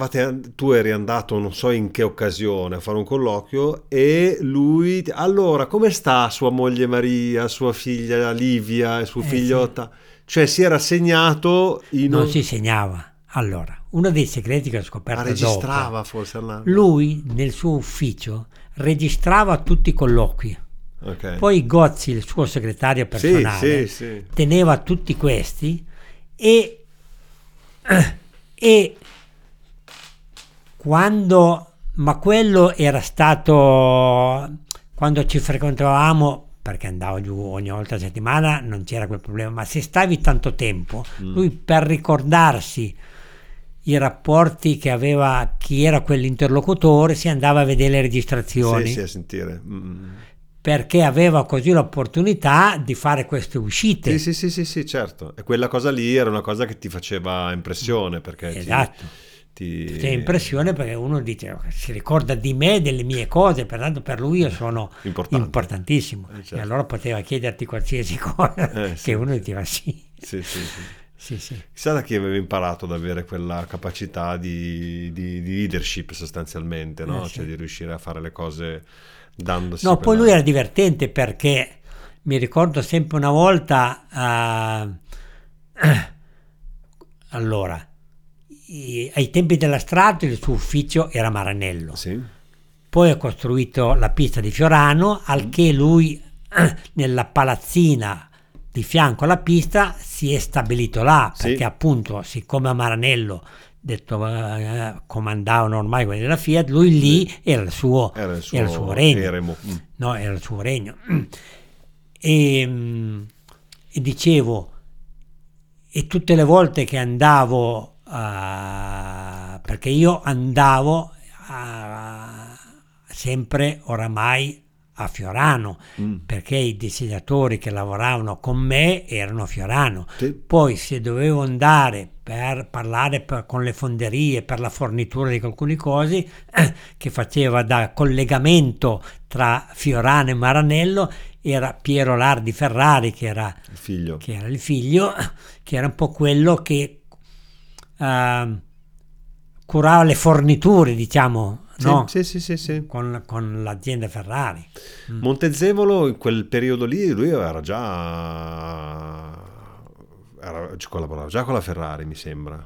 tu eri andato, non so in che occasione, a fare un colloquio e lui: allora, come sta sua moglie Maria, sua figlia Livia e suo figliotta? Sì. Cioè si era segnato. Non si segnava. Allora, uno dei segreti che ho scoperto dopo. Registrava forse all'anno. Lui nel suo ufficio registrava tutti i colloqui. Okay. Poi Gozzi, il suo segretario personale, teneva tutti questi e quello era stato quando ci frequentavamo, perché andavo giù ogni volta a settimana, non c'era quel problema, ma se stavi tanto tempo, lui per ricordarsi i rapporti che aveva, chi era quell'interlocutore, si andava a vedere le registrazioni, a sentire, perché aveva così l'opportunità di fare queste uscite. Sì, certo. E quella cosa lì era una cosa che ti faceva impressione, perché ti faceva impressione, perché uno dice: si ricorda di me, delle mie cose, pertanto per lui io sono importantissimo. Certo. E allora poteva chiederti qualsiasi cosa, che uno diceva sì. Chissà da chi aveva imparato ad avere quella capacità di leadership sostanzialmente, no? Cioè di riuscire a fare le cose dandosi. No, poi lui era divertente, perché mi ricordo sempre una volta, allora, ai tempi della Stratos il suo ufficio era Maranello, poi ha costruito la pista di Fiorano, al che lui nella palazzina di fianco alla pista si è stabilito là, perché appunto, siccome a Maranello comandavano ormai quelli della Fiat, lui lì era il suo regno. No, era il suo regno. E dicevo, e tutte le volte che andavo, perché io andavo sempre oramai a Fiorano, perché i disegnatori che lavoravano con me erano a Fiorano. Sì. Poi se dovevo andare per parlare con le fonderie per la fornitura di alcuni cosi, che faceva da collegamento tra Fiorano e Maranello, era Piero Lardi Ferrari, che era il figlio, che era un po' quello che curava le forniture, diciamo. No? Sì. Con l'azienda Ferrari. Montezemolo in quel periodo lì lui collaborava già con la Ferrari, mi sembra,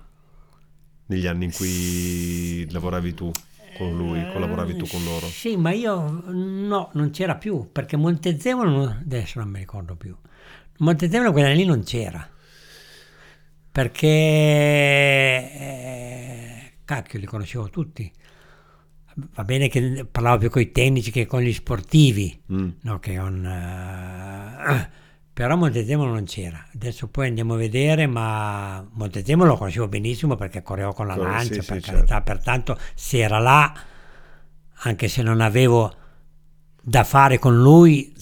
negli anni in cui lavoravi tu con lui, collaboravi tu con loro. Sì, ma io no, non c'era più, perché Montezemolo adesso non mi ricordo più. Montezemolo quella lì non c'era, perché cacchio, li conoscevo tutti. Va bene che parlavo più con i tecnici che con gli sportivi, no, che però Montezemolo non c'era. Adesso poi andiamo a vedere, ma Montezemolo lo conoscevo benissimo perché correvo con la Lancia, per carità, certo. Pertanto se era là, anche se non avevo da fare con lui,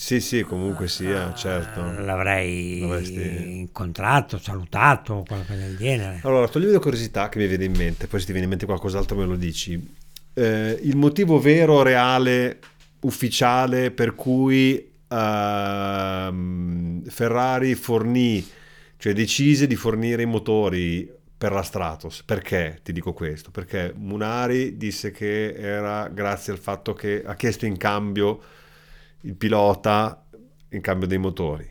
comunque sia, certo, l'avrei incontrato, salutato, qualcosa del genere. Allora, toglimi la curiosità che mi viene in mente, poi se ti viene in mente qualcos'altro me lo dici. Il motivo vero, reale, ufficiale per cui Ferrari decise di fornire i motori per la Stratos. Perché ti dico questo? Perché Munari disse che era grazie al fatto che ha chiesto in cambio il pilota, in cambio dei motori.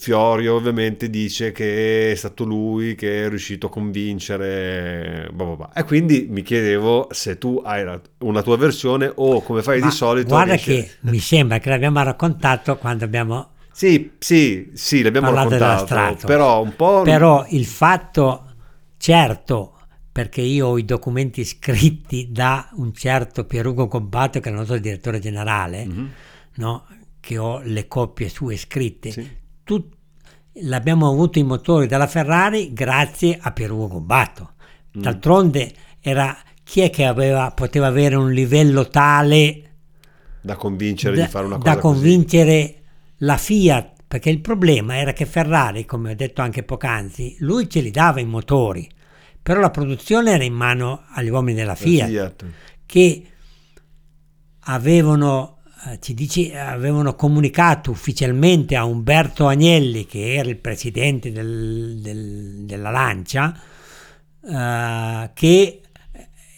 Fiorio ovviamente dice che è stato lui che è riuscito a convincere, e quindi mi chiedevo se tu hai una tua versione o come fai. Ma di solito guarda che mi sembra che l'abbiamo raccontato quando abbiamo l'abbiamo raccontato, però un po', però il fatto, certo, perché io ho i documenti scritti da un certo Pierugo Combatto, che era il nostro direttore generale, no? Che ho le copie sue scritte, l'abbiamo avuto i motori dalla Ferrari grazie a Pierugo Combatto. D'altronde era chi è che poteva avere un livello tale da convincere di fare una cosa, da convincere così la Fiat, perché il problema era che Ferrari, come ho detto anche poc'anzi, lui ce li dava i motori, però la produzione era in mano agli uomini della Fiat. Che avevano comunicato ufficialmente a Umberto Agnelli, che era il presidente della Lancia, che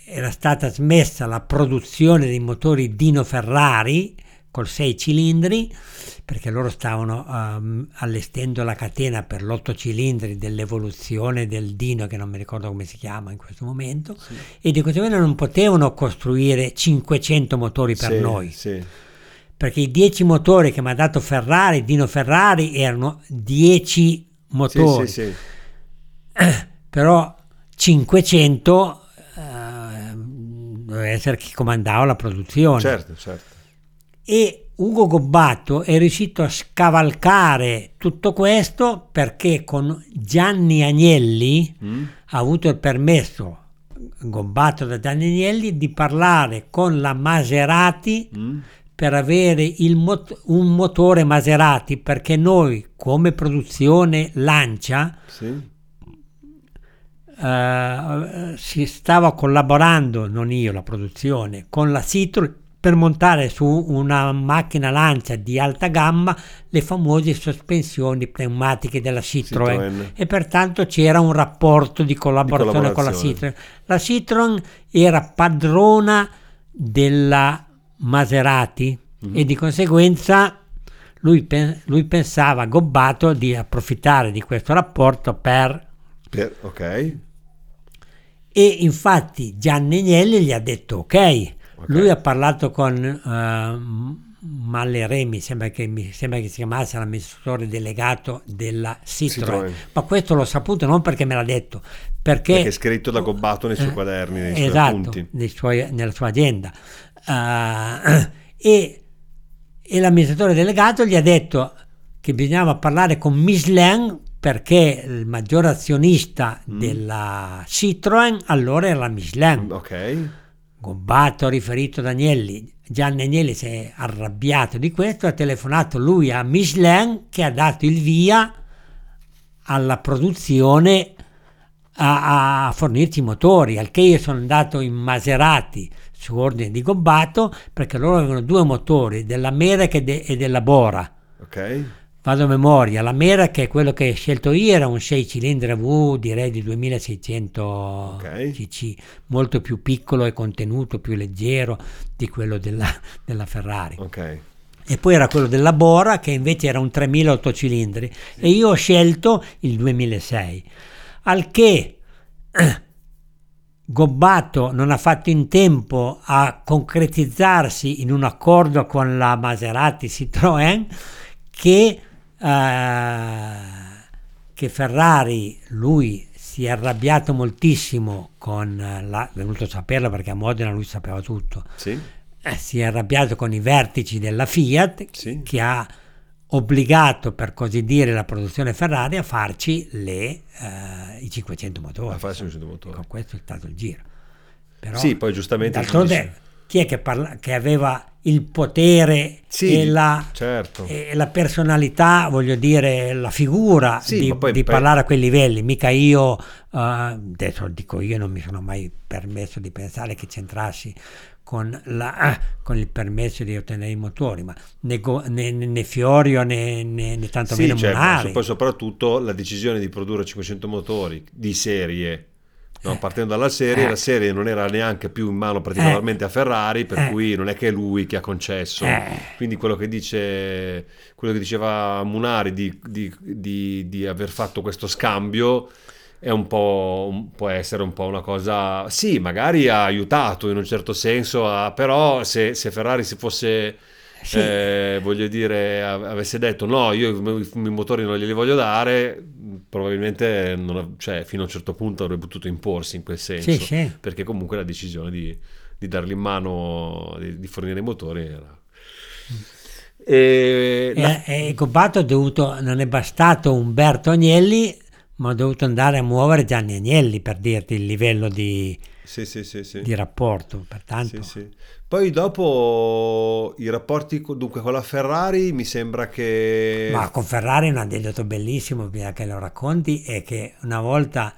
era stata smessa la produzione dei motori Dino Ferrari col 6 cilindri, perché loro stavano allestendo la catena per l'8 cilindri dell'evoluzione del Dino, che non mi ricordo come si chiama in questo momento, e di conseguenza non potevano costruire 500 motori per noi. Sì. Perché i 10 motori che mi ha dato Ferrari, Dino Ferrari, erano 10 motori. Però 500 doveva essere chi comandava la produzione. Certo. E Ugo Combatto è riuscito a scavalcare tutto questo, perché con Gianni Agnelli ha avuto il permesso Combatto da Gianni Agnelli di parlare con la Maserati per avere un motore Maserati, perché noi come produzione Lancia si stava collaborando, non io la produzione, con la Citroën per montare su una macchina Lancia di alta gamma le famose sospensioni pneumatiche della Citroën. E pertanto c'era un rapporto di collaborazione con la Citroën. La Citroën era padrona della Maserati e di conseguenza lui pensava, Gobbato, di approfittare di questo rapporto per. E infatti Gianni Agnelli gli ha detto ok. Lui ha parlato con Malleré, mi sembra che si chiamasse l'amministratore delegato della Citroën. Ma questo l'ho saputo non perché me l'ha detto, perché è scritto da Combatto nei suoi quaderni, nei suoi appunti, nella sua agenda. E l'amministratore delegato gli ha detto che bisognava parlare con Michelin, perché il maggior azionista della Citroën allora era la Michelin. Gobbato, riferito ad Agnelli. Gian Agnelli si è arrabbiato di questo, ha telefonato lui a Michelin, che ha dato il via alla produzione a fornirci i motori, al che io sono andato in Maserati su ordine di Gobbato, perché loro avevano due motori, della Merek e della Bora. Ok. Vado a memoria, la Merek, che è quello che ho scelto io, era un 6 cilindri V, direi di 2600 cc, molto più piccolo e contenuto, più leggero di quello della Ferrari. Okay. E poi era quello della Bora, che invece era un 3008 cilindri, sì. E io ho scelto il 2006, al che Gobbato non ha fatto in tempo a concretizzarsi in un accordo con la Maserati Citroën, che Ferrari, lui si è arrabbiato moltissimo con la, è venuto a saperlo perché a Modena lui sapeva tutto, sì. Si è arrabbiato con i vertici della Fiat, sì. Che ha obbligato, per così dire, la produzione Ferrari a farci i 500 motori. A farci 500 motori. Con questo è stato il giro. Però, sì, poi giustamente... Chi è che aveva il potere, sì, e la personalità, voglio dire, la figura, sì, di parlare a quei livelli? Mica io, adesso dico io, non mi sono mai permesso di pensare che c'entrassi con il permesso di ottenere i motori, ma né Fiorio né tantomeno, sì, certo, Munari. Poi soprattutto la decisione di produrre 500 motori di serie. No, partendo dalla serie, la serie non era neanche più in mano particolarmente a Ferrari, per cui non è che è lui che ha concesso. Quindi quello che diceva Munari di aver fatto questo scambio è un po', può essere un po' una cosa, sì, magari ha aiutato in un certo senso, però se Ferrari si fosse... Sì. Voglio dire, avesse detto no, io i motori non glieli voglio dare, probabilmente fino a un certo punto avrebbe potuto imporsi in quel senso, sì, sì. Perché comunque la decisione di dargli in mano, di fornire i motori era... E Gobbato non è bastato Umberto Agnelli, ma ho dovuto andare a muovere Gianni Agnelli, per dirti il livello di rapporto, pertanto. Sì, sì. Poi dopo i rapporti dunque con la Ferrari, mi sembra che... Ma con Ferrari un aneddoto bellissimo, prima che lo racconti, è che una volta,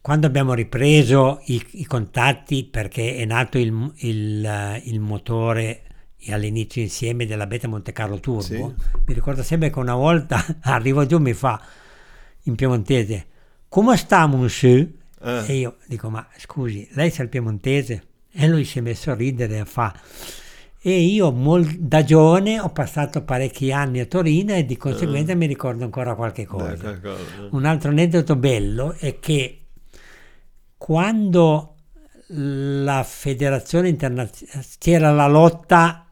quando abbiamo ripreso i contatti, perché è nato il motore all'inizio insieme della Beta Monte Carlo Turbo, sì. Mi ricordo sempre che una volta arrivo giù, mi fa in piemontese: come sta, monsieur? E io dico: ma scusi, lei sa il piemontese? E lui si è messo a ridere e fa: e io da giovane ho passato parecchi anni a Torino e di conseguenza mi ricordo ancora qualche cosa. Un altro aneddoto bello è che quando la federazione internazionale, c'era la lotta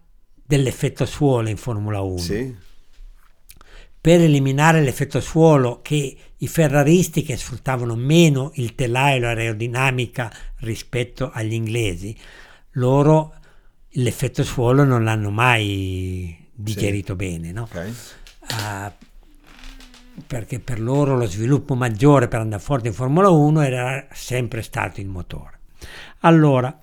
dell'effetto suolo in Formula 1, sì. Per eliminare l'effetto suolo, che i ferraristi che sfruttavano meno il telaio e l'aerodinamica rispetto agli inglesi, loro l'effetto suolo non l'hanno mai digerito, sì. Bene, no? Okay. Perché per loro lo sviluppo maggiore per andare forte in Formula 1 era sempre stato il motore. Allora,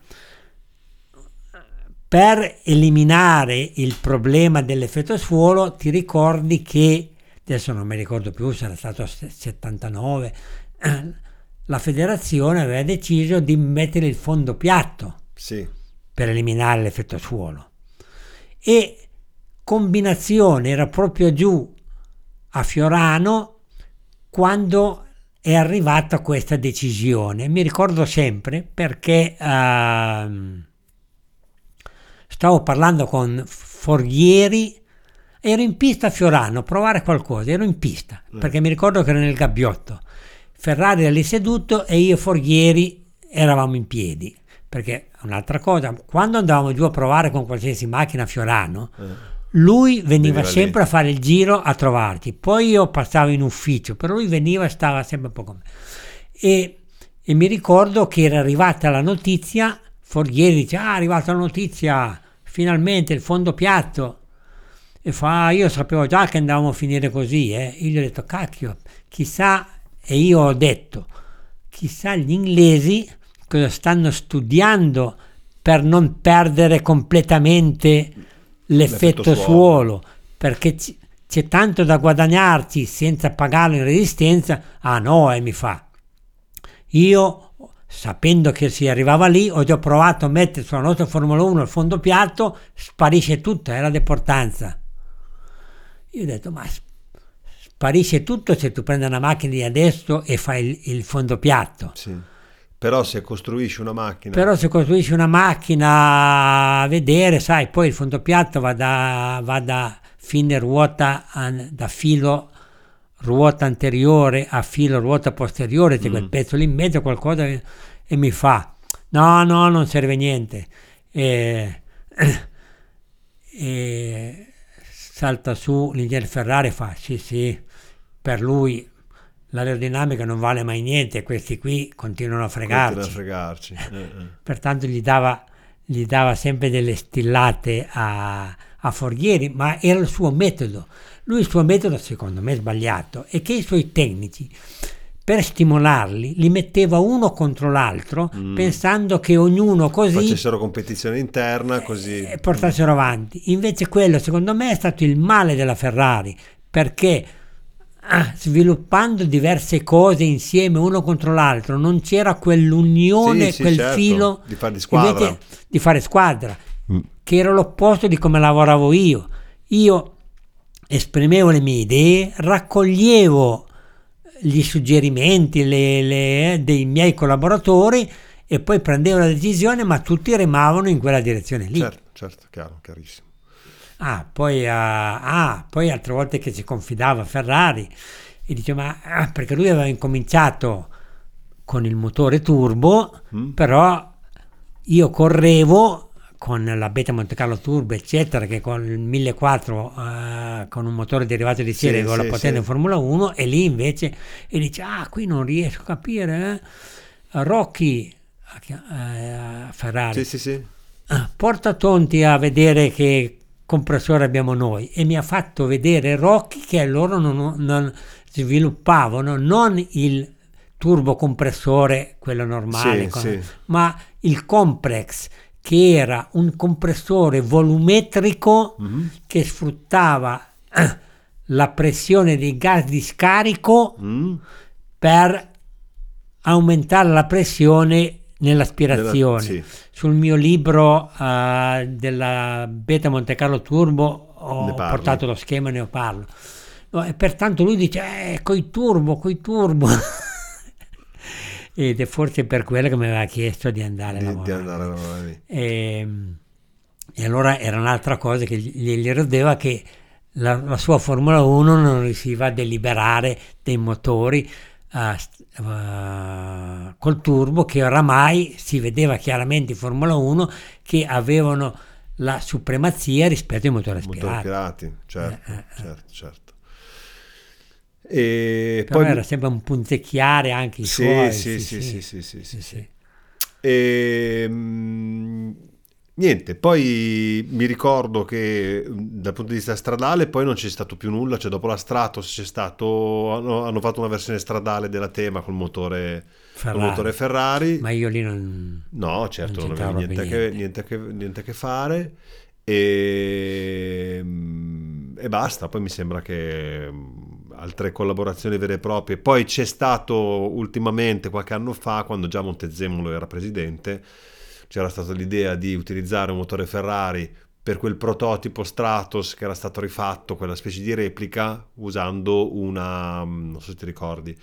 per eliminare il problema dell'effetto suolo, ti ricordi che, adesso non mi ricordo più, sarà stato 79, la federazione aveva deciso di mettere il fondo piatto, sì. Per eliminare l'effetto suolo, e combinazione era proprio giù a Fiorano quando è arrivata questa decisione. Mi ricordo sempre perché stavo parlando con Forghieri, ero in pista a Fiorano a provare qualcosa, perché mi ricordo che ero nel gabbiotto, Ferrari era lì seduto e io e Forghieri eravamo in piedi, perché un'altra cosa, quando andavamo giù a provare con qualsiasi macchina a Fiorano, lui veniva sempre lì a fare il giro a trovarti, poi io passavo in ufficio, però lui veniva e stava sempre un po' con me, e mi ricordo che era arrivata la notizia. Forghieri dice: è arrivata la notizia, finalmente il fondo piatto. E fa: io sapevo già che andavamo a finire così. Io gli ho detto: cacchio, chissà. E io ho detto Chissà gli inglesi cosa stanno studiando per non perdere completamente l'effetto suolo, perché c'è tanto da guadagnarci senza pagarlo in resistenza. Ah no, mi fa, io sapendo che si arrivava lì ho già provato a mettere sulla nostra Formula 1 il fondo piatto, sparisce tutto, è la deportanza. Io ho detto, ma sparisce tutto se tu prendi una macchina di adesso e fai il fondo piatto. Sì. Però se costruisci una macchina... a vedere, sai, poi il fondo piatto va da fine ruota, da filo ruota anteriore a filo ruota posteriore, c'è quel pezzo lì in mezzo, qualcosa, e mi fa, no, non serve niente. E salta su l'ingegner Ferrari e fa, sì, per lui l'aerodinamica non vale mai niente, questi qui continuano a fregarci. Pertanto gli dava sempre delle stillate a Forghieri, ma era il suo metodo. Lui il suo metodo, secondo me, è sbagliato, è che i suoi tecnici, per stimolarli, li metteva uno contro l'altro, pensando che ognuno così... facessero competizione interna, così... e portassero avanti. Invece quello, secondo me, è stato il male della Ferrari, perché sviluppando diverse cose insieme, uno contro l'altro, non c'era quell'unione, filo... di fare squadra. Che era l'opposto di come lavoravo io. Io esprimevo le mie idee, raccoglievo gli suggerimenti dei miei collaboratori e poi prendevo la decisione, ma tutti remavano in quella direzione lì. Certo, chiaro, chiarissimo. Poi altre volte che si confidava Ferrari e diceva, perché lui aveva incominciato con il motore turbo, però io correvo con la Beta Monte Carlo Turbo, eccetera, che con il 1.4 con un motore derivato di serie avevo la potenza in Formula 1, e lì invece, e dice, qui non riesco a capire, Rocchi, Ferrari, porta Tonti a vedere che compressore abbiamo noi, e mi ha fatto vedere Rocchi che loro non sviluppavano non il turbocompressore, quello normale, ma il Comprex, che era un compressore volumetrico che sfruttava la pressione dei gas di scarico per aumentare la pressione nell'aspirazione. Sul mio libro della Beta Monte Carlo Turbo ho portato lo schema e ne parlo. No, e pertanto lui dice, coi turbo. Ed è forse per quello che mi aveva chiesto di andare a lavorare. E allora era un'altra cosa che gli rodeva, che la sua Formula 1 non riusciva a deliberare dei motori col turbo, che oramai si vedeva chiaramente in Formula 1 che avevano la supremazia rispetto ai motori aspirati. Certo. E però poi era sempre un punzecchiare anche i suoi. Sì. E niente, poi mi ricordo che dal punto di vista stradale poi non c'è stato più nulla, cioè dopo la Stratos hanno fatto una versione stradale della Thema col motore Ferrari, ma io lì non avevo niente a che fare e basta. Poi mi sembra che altre collaborazioni vere e proprie. Poi c'è stato ultimamente, qualche anno fa, quando già Montezemolo era presidente, c'era stata l'idea di utilizzare un motore Ferrari per quel prototipo Stratos che era stato rifatto, quella specie di replica, usando non so se ti ricordi,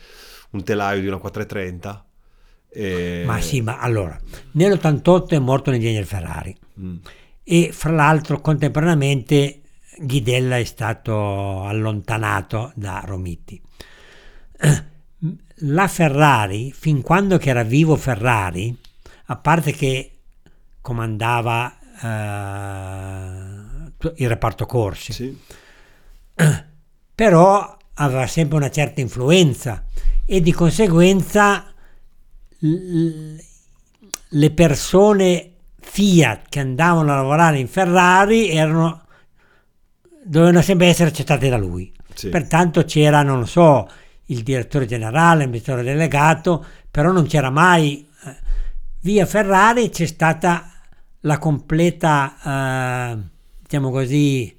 un telaio di una 430. Ma allora, nell'88 è morto l'ingegner Ferrari e fra l'altro contemporaneamente Ghidella è stato allontanato da Romitti. La Ferrari, fin quando che era vivo Ferrari, a parte che comandava il reparto corsi, però aveva sempre una certa influenza e di conseguenza le persone Fiat che andavano a lavorare in Ferrari dovevano sempre essere accettate da lui. Pertanto c'era, non lo so, il direttore generale, amministratore delegato, però non c'era mai. Via Ferrari c'è stata la completa, diciamo così,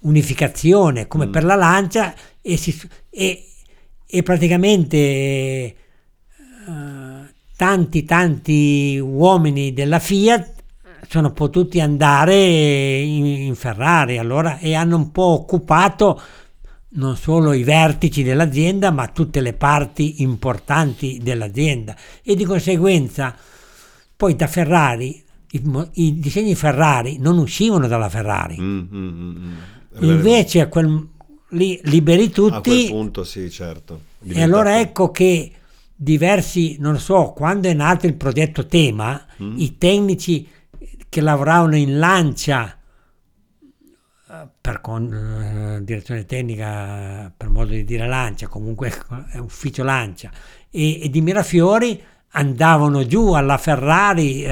unificazione, come per la Lancia, e praticamente tanti uomini della Fiat sono potuti andare in Ferrari, allora, e hanno un po' occupato non solo i vertici dell'azienda, ma tutte le parti importanti dell'azienda, e di conseguenza poi da Ferrari i disegni Ferrari non uscivano dalla Ferrari. Invece a quel lì liberi tutti, a quel punto sì, certo. E allora ecco che diversi, non so, quando è nato il progetto Thema, i tecnici che lavoravano in Lancia per direzione tecnica, per modo di dire Lancia, comunque è ufficio Lancia, e di Mirafiori, andavano giù alla Ferrari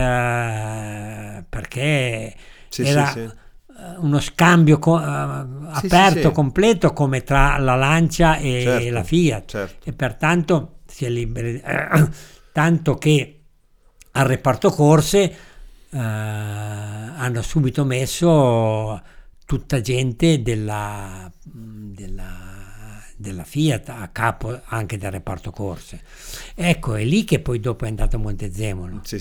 perché era uno scambio aperto, completo, come tra la Lancia e la Fiat, e pertanto si è liberi, tanto che al reparto corse hanno subito messo tutta gente della Fiat a capo anche del reparto corse. Ecco, è lì che poi dopo è andato Montezemolo. Sì.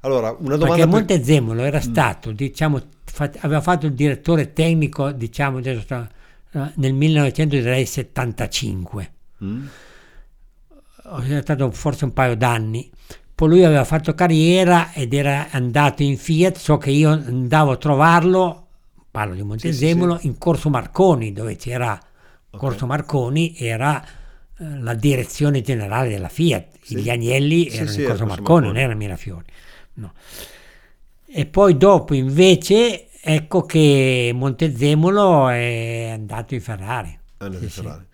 Allora, una domanda, perché Montezemolo era stato, diciamo, aveva fatto il direttore tecnico, diciamo, nel 1975. È stato forse un paio d'anni. Poi lui aveva fatto carriera ed era andato in Fiat. So che io andavo a trovarlo, parlo di Montezemolo, in Corso Marconi, dove c'era Corso Marconi, era la direzione generale della Fiat. Gli Agnelli erano in Corso Marconi, non era Mirafiori, no. E poi dopo invece ecco che Montezemolo è andato in Ferrari, Ferrari.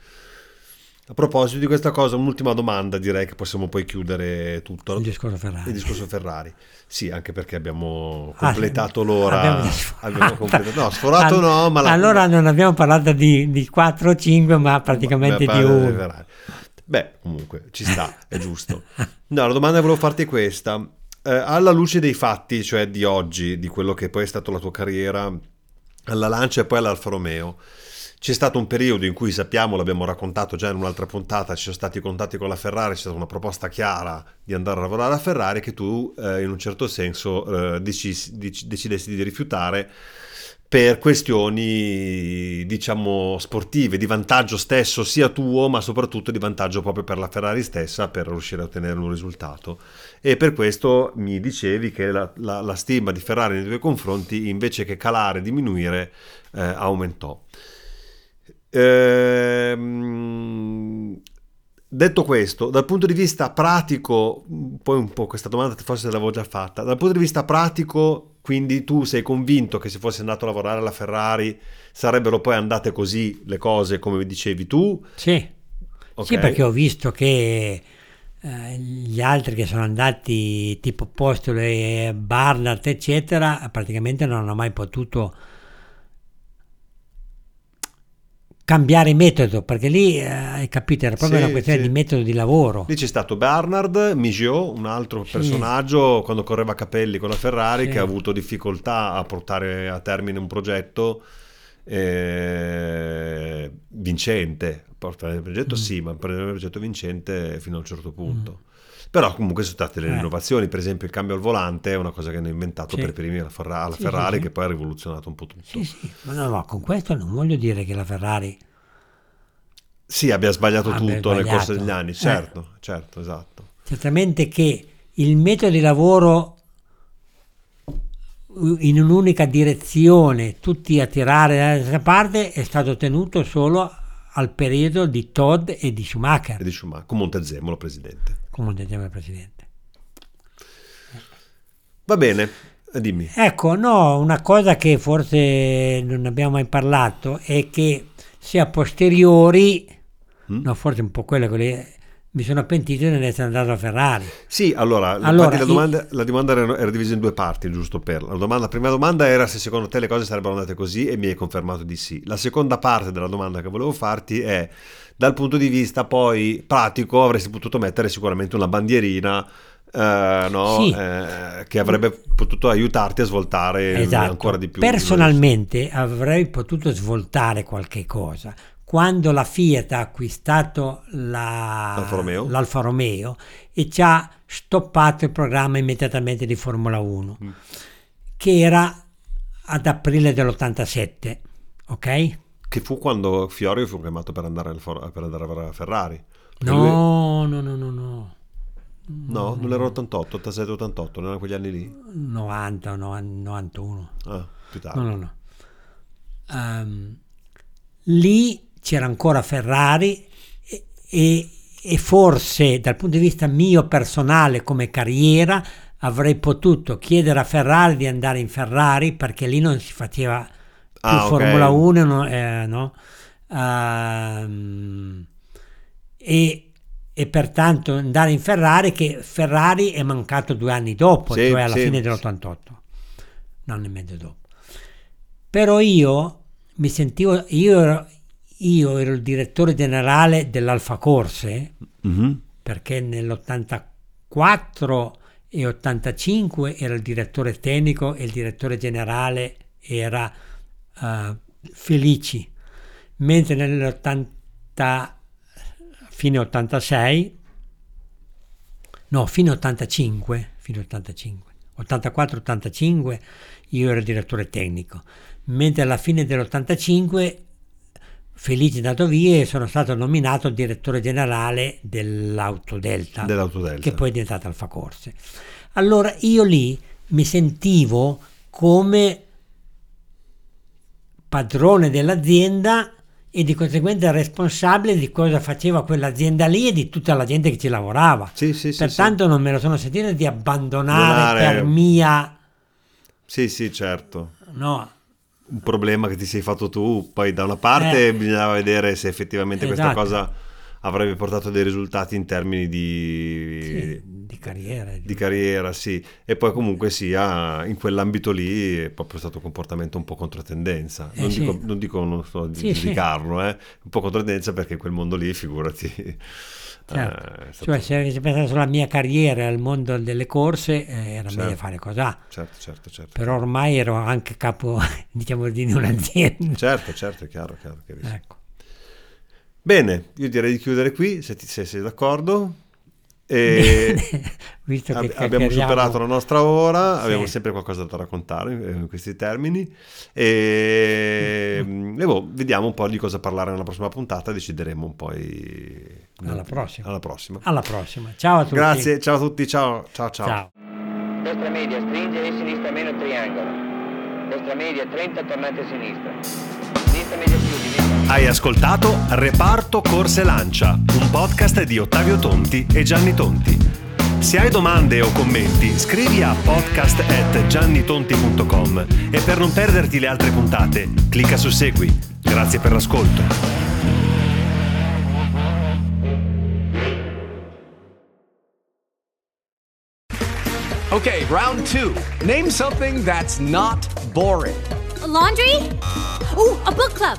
A proposito di questa cosa, un'ultima domanda, direi che possiamo poi chiudere tutto il discorso Ferrari. Sì, anche perché abbiamo completato l'ora. Abbiamo sforato no, ma allora non abbiamo parlato di 4 o 5, ma praticamente di uno. Beh, comunque ci sta, è giusto. No, la domanda che volevo farti è questa: alla luce dei fatti, cioè di oggi, di quello che poi è stata la tua carriera alla Lancia e poi all'Alfa Romeo, c'è stato un periodo in cui, sappiamo, l'abbiamo raccontato già in un'altra puntata, ci sono stati contatti con la Ferrari, c'è stata una proposta chiara di andare a lavorare alla Ferrari, che tu in un certo senso decidesti di rifiutare per questioni, diciamo, sportive, di vantaggio stesso sia tuo, ma soprattutto di vantaggio proprio per la Ferrari stessa, per riuscire a ottenere un risultato. E per questo mi dicevi che la stima di Ferrari nei tuoi confronti, invece che calare, diminuire, aumentò. Detto questo, dal punto di vista pratico, poi un po' questa domanda forse l'avevo già fatta, dal punto di vista pratico, quindi tu sei convinto che se fossi andato a lavorare alla Ferrari sarebbero poi andate così le cose come dicevi tu? Sì, okay. Sì, perché ho visto che gli altri che sono andati, tipo Postole, Barnard eccetera, praticamente non hanno mai potuto cambiare metodo, perché lì hai capito, era proprio una questione di metodo di lavoro. Lì c'è stato Bernard Migiot, un altro personaggio, quando correva a capelli con la Ferrari, che ha avuto difficoltà a portare a termine un progetto vincente. Portare il progetto sì, ma prendere un progetto vincente fino a un certo punto. Però comunque sono state le innovazioni, per esempio il cambio al volante è una cosa che hanno inventato per primi alla Ferrari, che poi ha rivoluzionato un po' tutto. Ma no, con questo non voglio dire che la Ferrari abbia sbagliato tutto nel corso degli anni, certo, esatto. Certamente che il metodo di lavoro in un'unica direzione, tutti a tirare dall'altra parte, è stato tenuto solo al periodo di Todd e di Schumacher. Con Montezemolo presidente. Va bene, dimmi. Ecco, no, una cosa che forse non abbiamo mai parlato è che se a posteriori, no, forse un po' quello che mi sono pentito di essere andato a Ferrari. Sì, allora la domanda era divisa in due parti, giusto per la prima domanda era se secondo te le cose sarebbero andate così, e mi hai confermato di sì. La seconda parte della domanda che volevo farti è: dal punto di vista poi pratico avresti potuto mettere sicuramente una bandierina che avrebbe potuto aiutarti a svoltare, esatto, ancora di più. Personalmente avrei potuto svoltare qualche cosa. Quando la Fiat ha acquistato l'Alfa Romeo e ci ha stoppato il programma immediatamente di Formula 1, che era ad aprile dell'87, ok? Che fu quando Fiorio fu chiamato per andare a Ferrari. No, non era 88, 87, 88, non era quegli anni lì? 90, 91. Ah, più tardi. Lì c'era ancora Ferrari e forse dal punto di vista mio personale come carriera avrei potuto chiedere a Ferrari di andare in Ferrari, perché lì non si faceva più Formula 1, e pertanto andare in Ferrari, che Ferrari è mancato 2 anni dopo, cioè alla fine dell'88, un anno e mezzo dopo. Però io ero il direttore generale dell'Alfa Corse, perché nell'84 e 85 era il direttore tecnico e il direttore generale era Felici, mentre fine 85, 84-85 io ero il direttore tecnico, mentre alla fine dell'85 Felice è andato via e sono stato nominato direttore generale dell'Autodelta, che poi è diventata Alfa Corse. Allora io lì mi sentivo come padrone dell'azienda e di conseguenza responsabile di cosa faceva quell'azienda lì e di tutta la gente che ci lavorava. Pertanto non me lo sono sentito di abbandonare per mia... Sì, certo. No, un problema che ti sei fatto tu, poi da una parte bisognava vedere se effettivamente questa cosa avrebbe portato dei risultati in termini di carriera. E poi comunque sia in quell'ambito lì è proprio stato un comportamento un po' controtendenza, non sto a giudicarlo. Un po' controtendenza, perché quel mondo lì, figurati, certo. Cioè, se avessi pensato alla mia carriera, al mondo delle corse, era meglio fare cos'ha. Certo. Però ormai ero anche capo, diciamo, di un'azienda. Certo, è chiaro. Ecco. Bene, io direi di chiudere qui, se sei d'accordo. E visto che abbiamo superato la nostra ora, abbiamo sempre qualcosa da raccontare in questi termini, e vediamo un po' di cosa parlare nella prossima puntata, decideremo poi alla prossima. Ciao a tutti. Grazie, ciao a tutti, ciao. Destra media stringe e sinistra meno triangolo, destra media 30 tornate a sinistra media più di vista. Hai ascoltato Reparto Corse Lancia, un podcast di Ottavio Tonti e Gianni Tonti. Se hai domande o commenti, scrivi a podcast@giannitonti.com e per non perderti le altre puntate, clicca su Segui. Grazie per l'ascolto. Okay, round two. Name something that's not boring. A laundry? Ooh, a book club.